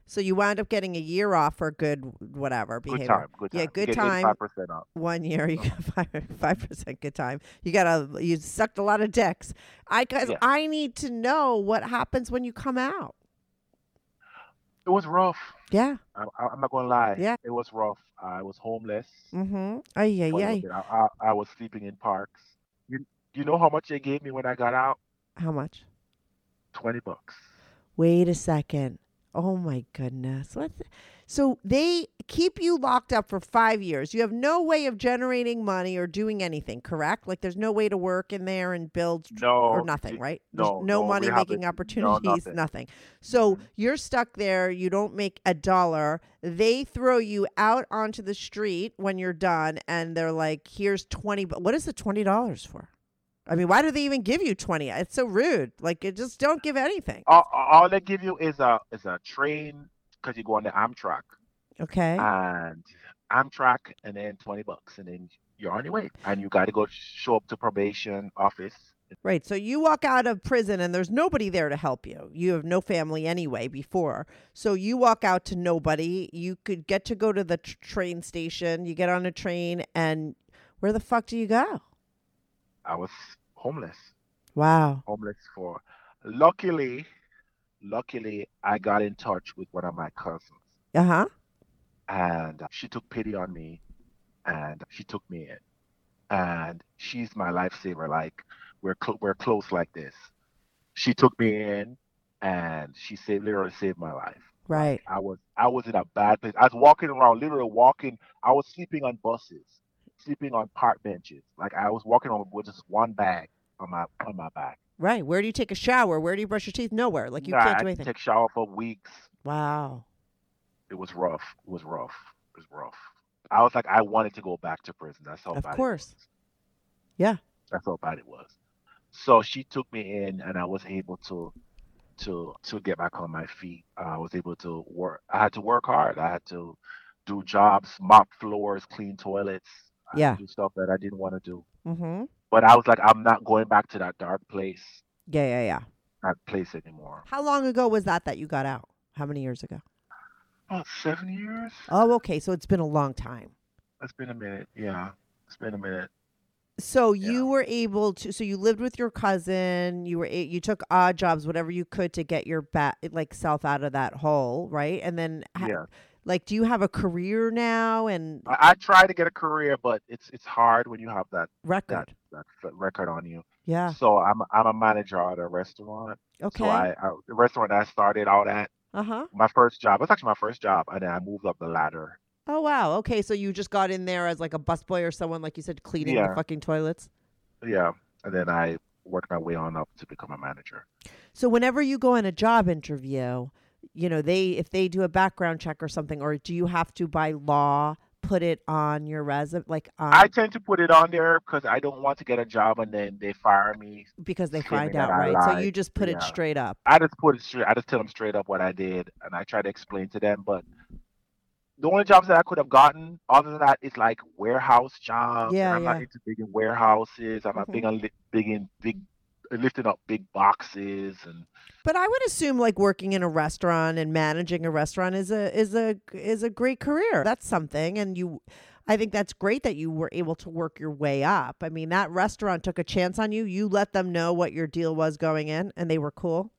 So you wound up getting a year off for good whatever behavior. Good time. Yeah, good time. 85% off. 1 year you got 5% good time. You sucked a lot of dicks. I need to know what happens when you come out. It was rough. Yeah. I'm not going to lie. Yeah. It was rough. I was homeless. Mm-hmm. I was sleeping in parks. You know how much they gave me when I got out? How much? $20. Wait a second. Oh, my goodness. So they keep you locked up for 5 years. You have no way of generating money or doing anything, correct? Like there's no way to work in there and build or nothing, right? No money making opportunities, nothing. So you're stuck there. You don't make a dollar. They throw you out onto the street when you're done, and they're like, here's $20. What is the $20 for? I mean, why do they even give you 20? It's so rude. Like, you just don't give anything. All they give you is a train because you go on the Amtrak. Okay. And Amtrak, and then $20, and then you're on your way. And you got to go show up to probation office. Right. So you walk out of prison, and there's nobody there to help you. You have no family anyway before. So you walk out to nobody. You could get to go to the train station. You get on a train, and where the fuck do you go? I was homeless. Wow. Luckily, I got in touch with one of my cousins. Uh-huh. And she took pity on me, and she took me in. And she's my lifesaver. Like, we're close like this. She took me in, and she literally saved my life. Right. I was in a bad place. I was walking around, I was sleeping on buses. Sleeping on park benches. Like I was walking on with just one bag on my back. Right. Where do you take a shower? Where do you brush your teeth? Nowhere. Like you can't do anything. I didn't take a shower for weeks. Wow. It was rough. I was like, I wanted to go back to prison. That's how bad it was. Of course. Yeah. That's how bad it was. So she took me in, and I was able to get back on my feet. I was able to work. I had to work hard. I had to do jobs, mop floors, clean toilets. Do stuff that I didn't want to do. Mm-hmm. But I was like, I'm not going back to that dark place. Yeah. That place anymore. How long ago was that you got out? How many years ago? About 7 years. Oh, okay. So it's been a long time. It's been a minute. Yeah. So you were able to, so you lived with your cousin, you took odd jobs, whatever you could to get your self out of that hole. Right. And then like, do you have a career now? And I try to get a career, but it's hard when you have that record that record on you. Yeah. So I'm a manager at a restaurant. Okay. So the restaurant I started out at. Uh huh. It was actually my first job, and then I moved up the ladder. Oh wow. Okay, so you just got in there as like a busboy or someone, like you said, cleaning the fucking toilets. Yeah, and then I worked my way on up to become a manager. So whenever you go on a job interview, you know, if they do a background check or something, or do you have to by law put it on your resume? Like I tend to put it on there because I don't want to get a job and then they fire me because they find out, right? So you just put it straight up. I just tell them straight up what I did, and I try to explain to them. But the only jobs that I could have gotten, other than that, is like warehouse jobs. Yeah, I'm not into big in warehouses. I'm not big in lifting up big boxes. And but I would assume like working in a restaurant and managing a restaurant is a great career. That's something, and I think that's great that you were able to work your way up. I mean, that restaurant took a chance on you. You let them know what your deal was going in, and they were cool.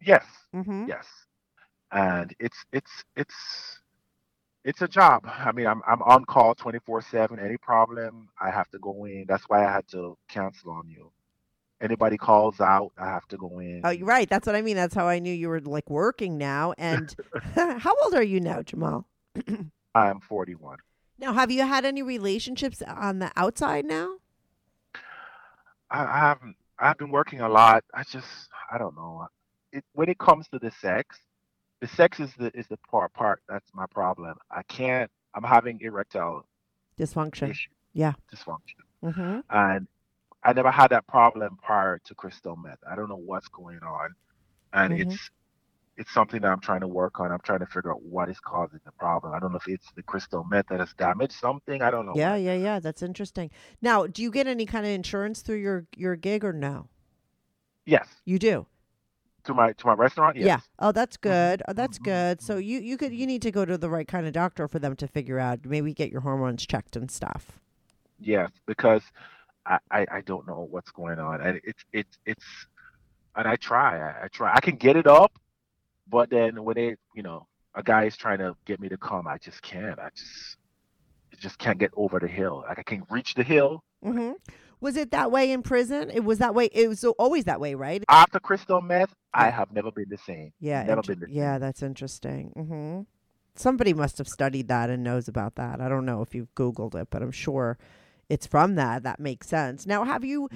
Yes. Mm-hmm. Yes. And it's a job. I mean, I'm on call 24/7. Any problem, I have to go in. That's why I had to cancel on you. Anybody calls out, I have to go in. Oh, you're right. That's what I mean. That's how I knew you were like working now. And how old are you now, Jamal? I'm 41. Now, have you had any relationships on the outside now? I haven't. I've been working a lot. I don't know. When it comes to the sex is the part that's my problem. I'm having erectile dysfunction. Issue. Yeah. Dysfunction. Mm-hmm. And I never had that problem prior to crystal meth. I don't know what's going on. And mm-hmm. it's it's something that I'm trying to work on. I'm trying to figure out what is causing the problem. I don't know if it's the crystal meth that has damaged something. I don't know. Yeah. That's interesting. Now, do you get any kind of insurance through your gig or no? Yes. You do? To my restaurant? Yes. Yeah. Oh, that's good. Mm-hmm. Oh, that's good. So you need to go to the right kind of doctor for them to figure out, maybe get your hormones checked and stuff. Yes, because I don't know what's going on. And it's and I try. I can get it up, but then when they, a guy is trying to get me to come, I just can't. I just can't get over the hill. Like I can't reach the hill. Mm-hmm. Was it that way in prison? It was that way. It was always that way, right? After crystal meth, I have never been the same. Yeah. Never been the same. Yeah, that's interesting. Mm-hmm. Somebody must have studied that and knows about that. I don't know if you've Googled it, but I'm sure it's from that. That makes sense. Now, have you,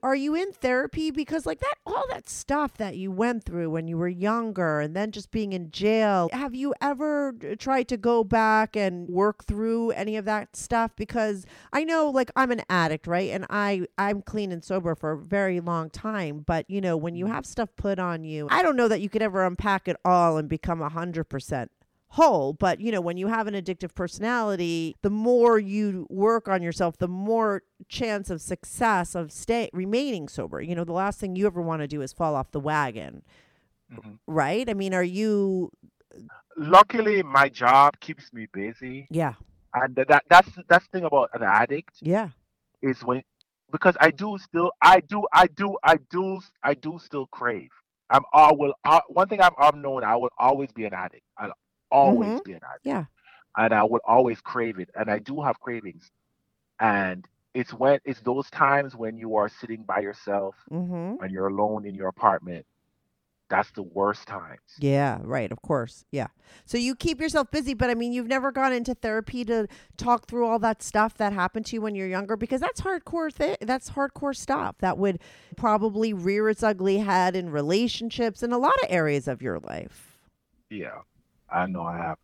are you in therapy? Because like that, all that stuff that you went through when you were younger and then just being in jail, have you ever tried to go back and work through any of that stuff? Because I know like I'm an addict, right? And I'm clean and sober for a very long time. But when you have stuff put on you, I don't know that you could ever unpack it all and become 100% whole. But when you have an addictive personality, the more you work on yourself, the more chance of success of remaining sober. The last thing you ever want to do is fall off the wagon. Mm-hmm. Right? I mean, are you... Luckily, my job keeps me busy. Yeah. And that's the thing about an addict. Yeah. Is when, because I do still crave. One thing I've known, I will always be an addict. I'll always mm-hmm. be an addict. Yeah. And I would always crave it. And I do have cravings. And it's those times when you are sitting by yourself mm-hmm. and you're alone in your apartment. That's the worst times. Yeah, right. Of course. Yeah. So you keep yourself busy, but I mean, you've never gone into therapy to talk through all that stuff that happened to you when you're younger, because that's hardcore. That's hardcore stuff that would probably rear its ugly head in relationships in a lot of areas of your life. Yeah. I know I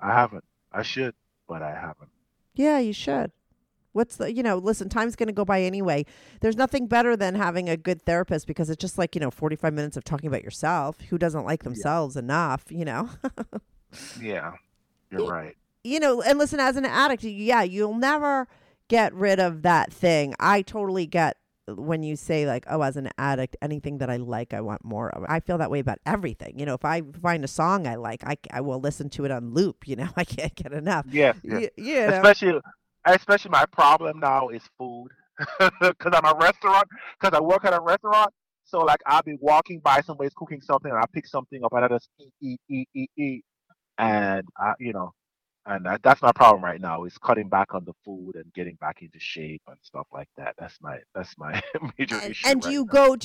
haven't. I should, but I haven't. Yeah, you should. What's the, listen, time's going to go by anyway. There's nothing better than having a good therapist because it's just like, 45 minutes of talking about yourself. Who doesn't like themselves enough, Yeah, you're right. And listen, as an addict, you'll never get rid of that thing. I totally get when you say like, oh, as an addict, anything that I like, I want more of. I feel that way about everything. If I find a song I like, I will listen to it on loop. I can't get enough. Yeah. Especially my problem now is food because I work at a restaurant. So like I'll be walking by somebody's cooking something and I pick something up and I just eat. And and that's my problem right now is cutting back on the food and getting back into shape and stuff like that. That's my major issue. And do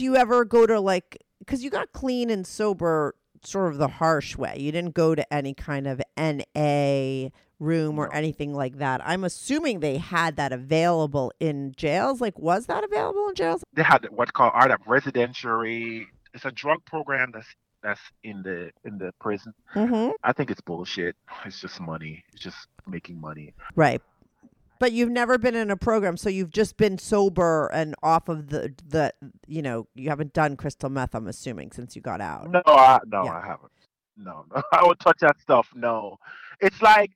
you ever go to like, because you got clean and sober sort of the harsh way. You didn't go to any kind of NA room or anything like that. I'm assuming they had that available in jails. Like, was that available in jails? They had what's called RDAP residentiary. It's a drug program that's in the prison. Mm-hmm. I think it's bullshit. It's just money. It's just making money. Right. But you've never been in a program, so you've just been sober and off of the you haven't done crystal meth, I'm assuming, since you got out. I haven't. No. I won't touch that stuff. No. It's like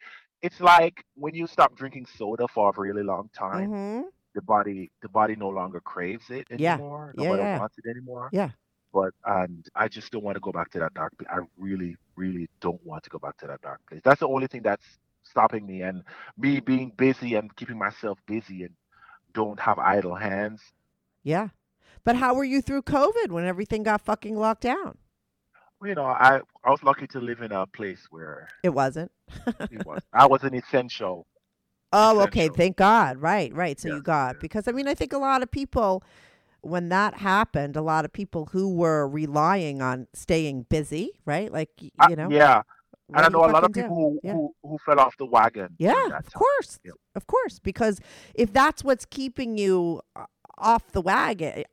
when you stop drinking soda for a really long time, mm-hmm. the body no longer craves it anymore. Yeah. Nobody wants it anymore. Yeah. But I just don't want to go back to that dark place. I really, really don't want to go back to that dark place. That's the only thing that's stopping me. And me being busy and keeping myself busy and don't have idle hands. Yeah. But how were you through COVID when everything got fucking locked down? I was lucky to live in a place where... It wasn't? It was. I was an essential. Oh, okay. Thank God. Right. So because I think a lot of people... When that happened, a lot of people who were relying on staying busy, right? Like, Yeah. And I know a lot of people who fell off the wagon. Yeah, of course. Yeah. Of course. Because if that's what's keeping you on the wagon,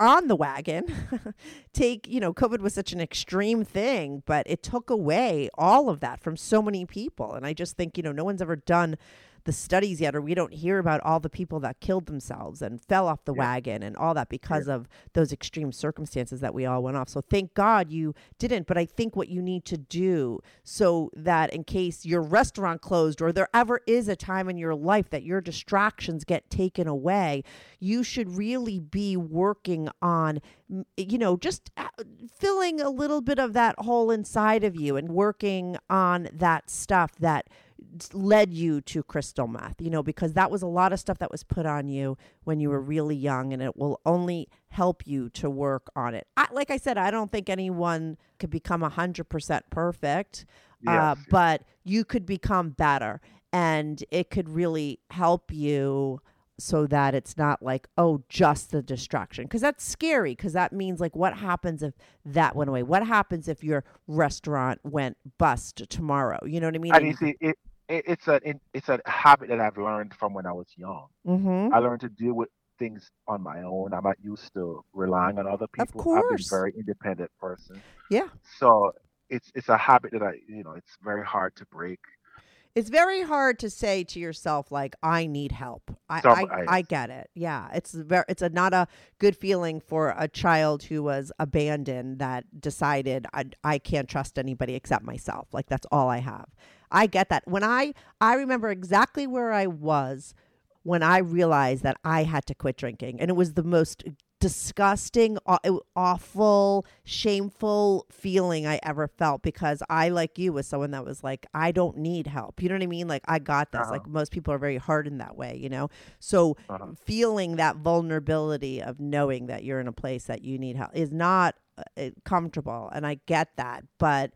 COVID was such an extreme thing, but it took away all of that from so many people. And I just think, no one's ever done the studies yet, or we don't hear about all the people that killed themselves and fell off the wagon and all that because of those extreme circumstances that we all went off. So thank God you didn't. But I think what you need to do so that in case your restaurant closed or there ever is a time in your life that your distractions get taken away, you should really be working on, you know, just filling a little bit of that hole inside of you and working on that stuff that led you to crystal meth, you know, because that was a lot of stuff that was put on you when you were really young, and it will only help you to work on it. Like I said, I don't think anyone could become 100% perfect, but you could become better, and it could really help you so that it's not like, oh, just the distraction. Because that's scary, because that means like, what happens if that went away? What happens if your restaurant went bust tomorrow? You know what I mean? I mean, see, it's a habit that I've learned from when I was young. Mm-hmm. I learned to deal with things on my own. I'm not used to relying on other people. Of course. I'm a very independent person. Yeah. So it's a habit that I, you know, it's very hard to break. It's very hard to say to yourself, like, I need help. I get it. Yeah, it's not a good feeling for a child who was abandoned that decided I can't trust anybody except myself. Like, that's all I have. I get that. When I remember exactly where I was when I realized that I had to quit drinking, and it was the most disgusting, awful, shameful feeling I ever felt, because I, like you, was someone that was like, I don't need help. You know what I mean? Like, I got this. Uh-huh. Like, most people are very hardened that way, you know? So feeling that vulnerability of knowing that you're in a place that you need help is not comfortable. And I get that. But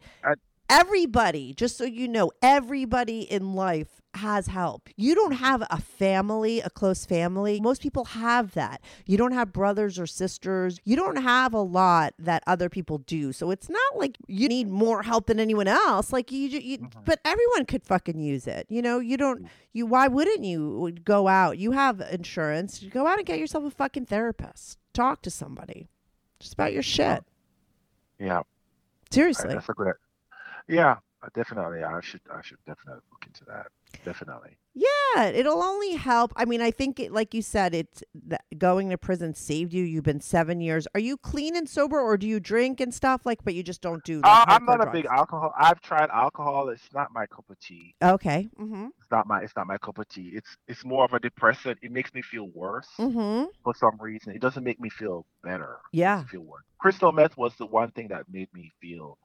everybody, just so you know, everybody in life has help. You don't have a family, a close family. Most people have that. You don't have brothers or sisters. You don't have a lot that other people do. So it's not like you need more help than anyone else. Like you but everyone could fucking use it. You know, why wouldn't you go out? You have insurance. You go out and get yourself a fucking therapist. Talk to somebody just about your shit. Yeah. Seriously. Yeah, definitely. I should definitely look into that. Definitely. Yeah, it'll only help. I mean, I think, like you said, it's going to prison saved you. You've been 7 years. Are you clean and sober, or do you drink and stuff? Like, but you just don't do that. I'm not a big alcohol. I've tried alcohol. It's not my cup of tea. Okay. Mm-hmm. It's not my cup of tea. It's more of a depressant. It makes me feel worse for some reason. It doesn't make me feel better. Yeah. It makes me feel worse. Crystal meth was the one thing that made me feel.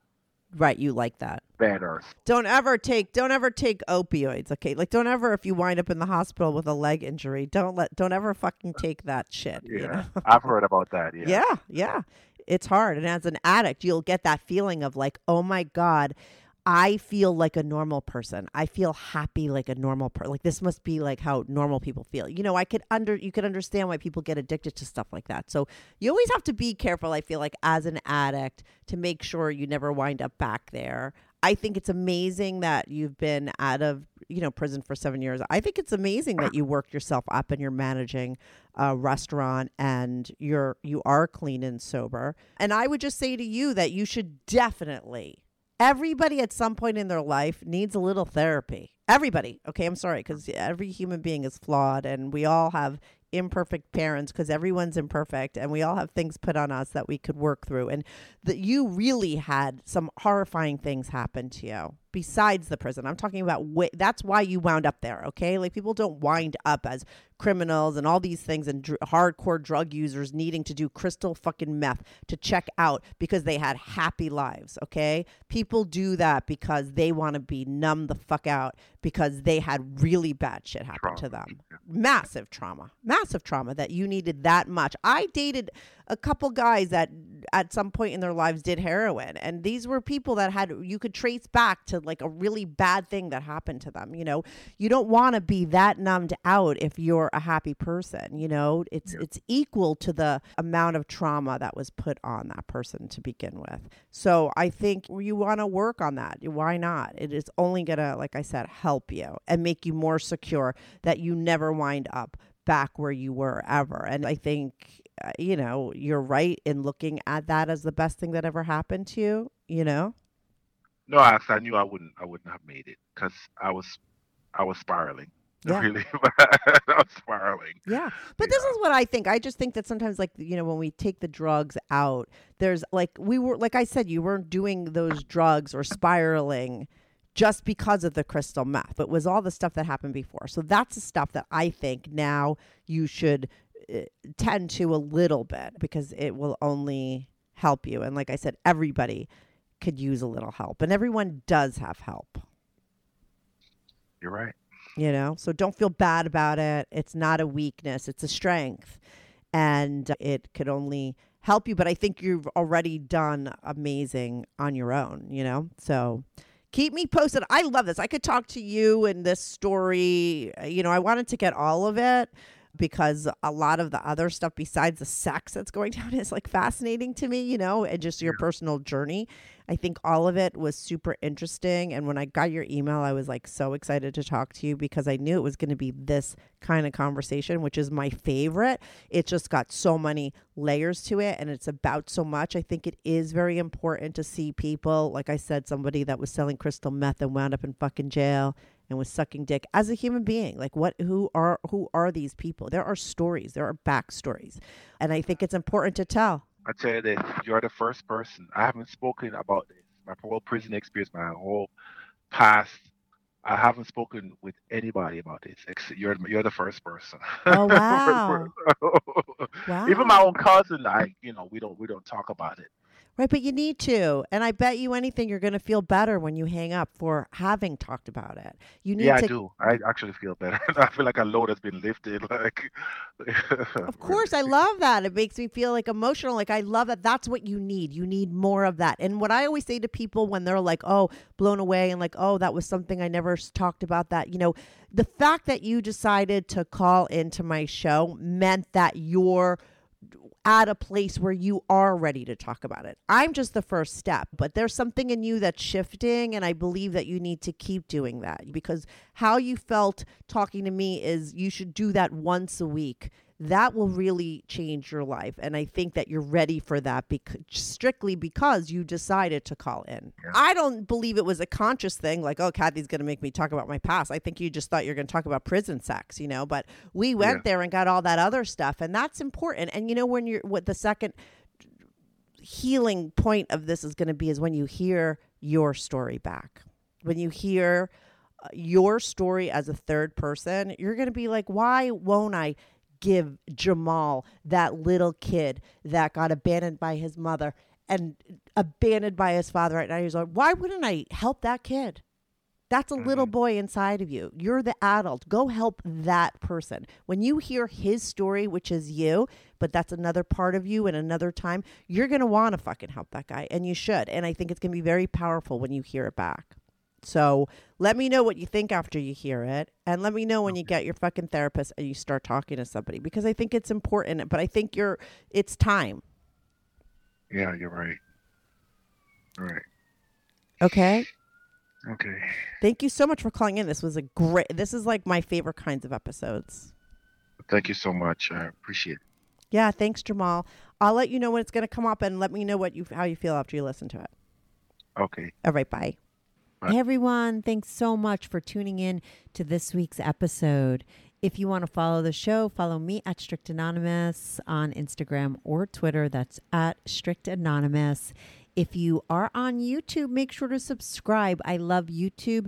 Right, you like that. Better. Don't ever take opioids, okay? Like, don't ever, if you wind up in the hospital with a leg injury, don't ever fucking take that shit. Yeah, you know? I've heard about that, yeah. Yeah. It's hard. And as an addict, you'll get that feeling of like, oh my God, I feel like a normal person. I feel happy like a normal person. Like, this must be like how normal people feel. You know, you could understand why people get addicted to stuff like that. So you always have to be careful, I feel like, as an addict, to make sure you never wind up back there. I think it's amazing that you've been out of, you know, prison for 7 years. I think it's amazing that you worked yourself up and you're managing a restaurant and you are clean and sober. And I would just say to you that you should definitely... Everybody at some point in their life needs a little therapy. Everybody. Okay, I'm sorry, because every human being is flawed, and we all have imperfect parents because everyone's imperfect, and we all have things put on us that we could work through. And that you really had some horrifying things happen to you besides the prison. I'm talking about that's why you wound up there, okay? Like, people don't wind up as criminals and all these things and hardcore drug users needing to do crystal fucking meth to check out because they had happy lives, okay? People do that because they want to be numb the fuck out because they had really bad shit happen to them. Massive trauma that you needed that much. I dated a couple guys that at some point in their lives did heroin, and these were people that you could trace back to like a really bad thing that happened to them. You know, you don't want to be that numbed out if you're a happy person. You know, it's equal to the amount of trauma that was put on that person to begin with. So I think you want to work on that. Why not? It is only gonna, like I said, help you and make you more secure that you never wind up back where you were ever. And I think, you know, you're right in looking at that as the best thing that ever happened to you, you know? No, I knew I wouldn't have made it because I was spiraling. Yeah. Really, I was spiraling. Yeah, but yeah. This is what I think. I just think that sometimes, like, you know, when we take the drugs out, there's like we were, like I said, you weren't doing those drugs or spiraling just because of the crystal meth. It was all the stuff that happened before. So that's the stuff that I think now you should tend to a little bit, because it will only help you. And like I said, everybody could use a little help, and everyone does have help. You're right. You know, so don't feel bad about it. It's not a weakness. It's a strength, and it could only help you. But I think you've already done amazing on your own, you know, so keep me posted. I love this. I could talk to you in this story. You know, I wanted to get all of it, because a lot of the other stuff besides the sex that's going down is like fascinating to me, you know, and just your personal journey. I think all of it was super interesting. And when I got your email, I was like so excited to talk to you, because I knew it was going to be this kind of conversation, which is my favorite. It just got so many layers to it, and it's about so much. I think it is very important to see people, like I said, somebody that was selling crystal meth and wound up in fucking jail and was sucking dick as a human being. Like, what? Who are these people? There are stories. There are backstories, and I think it's important to tell. I tell you this: you're the first person. I haven't spoken about this. My whole prison experience, my whole past. I haven't spoken with anybody about this. You're the first person. Oh wow! Wow. Even my own cousin, like, you know, we don't talk about it. Right, but you need to. And I bet you anything you're going to feel better when you hang up for having talked about it. You need I do. I actually feel better. I feel like a load has been lifted. Like, of course, I love that. It makes me feel like emotional. Like, I love that. That's what you need. You need more of that. And what I always say to people when they're like, oh, blown away, and like, oh, that was something I never talked about that. You know, the fact that you decided to call into my show meant that you're at a place where you are ready to talk about it. I'm just the first step, but there's something in you that's shifting, and I believe that you need to keep doing that, because how you felt talking to me is you should do that once a week. That will really change your life, and I think that you're ready for that strictly because you decided to call in. Yeah. I don't believe it was a conscious thing, like, oh, Kathy's going to make me talk about my past. I think you just thought you're going to talk about prison sex, you know, but we went there and got all that other stuff, and that's important. And, you know, when you're what the second healing point of this is going to be is when you hear your story back, when you hear your story as a third person, you're going to be like, why won't I give Jamal, that little kid that got abandoned by his mother and abandoned by his father right now? He's like, why wouldn't I help that kid? That's a little boy inside of you. You're the adult. Go help that person. When you hear his story, which is you, but that's another part of you and another time, you're going to want to fucking help that guy, and you should. And I think it's going to be very powerful when you hear it back. So let me know what you think after you hear it, and let me know when you get your fucking therapist and you start talking to somebody, because I think it's important, but I think it's time. Yeah, you're right. All right. Okay. Thank you so much for calling in. This is like my favorite kinds of episodes. Thank you so much. I appreciate it. Yeah. Thanks, Jamal. I'll let you know when it's going to come up, and let me know how you feel after you listen to it. Okay. All right. Bye. Hey everyone, thanks so much for tuning in to this week's episode. If you want to follow the show, follow me at Strict Anonymous on Instagram or Twitter. That's at Strict Anonymous. If you are on YouTube, make sure to subscribe. I love YouTube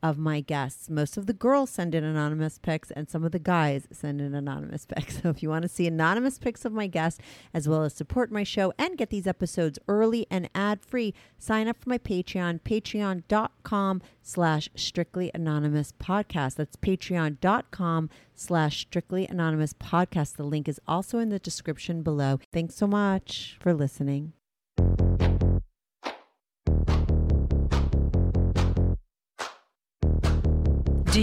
of my guests. Most of the girls send in anonymous pics, and some of the guys send in anonymous pics. So if you want to see anonymous pics of my guests, as well as support my show and get these episodes early and ad-free, sign up for my Patreon, patreon.com/strictlyanonymouspodcast. That's patreon.com/strictlyanonymouspodcast. The link is also in the description below. Thanks so much for listening. Do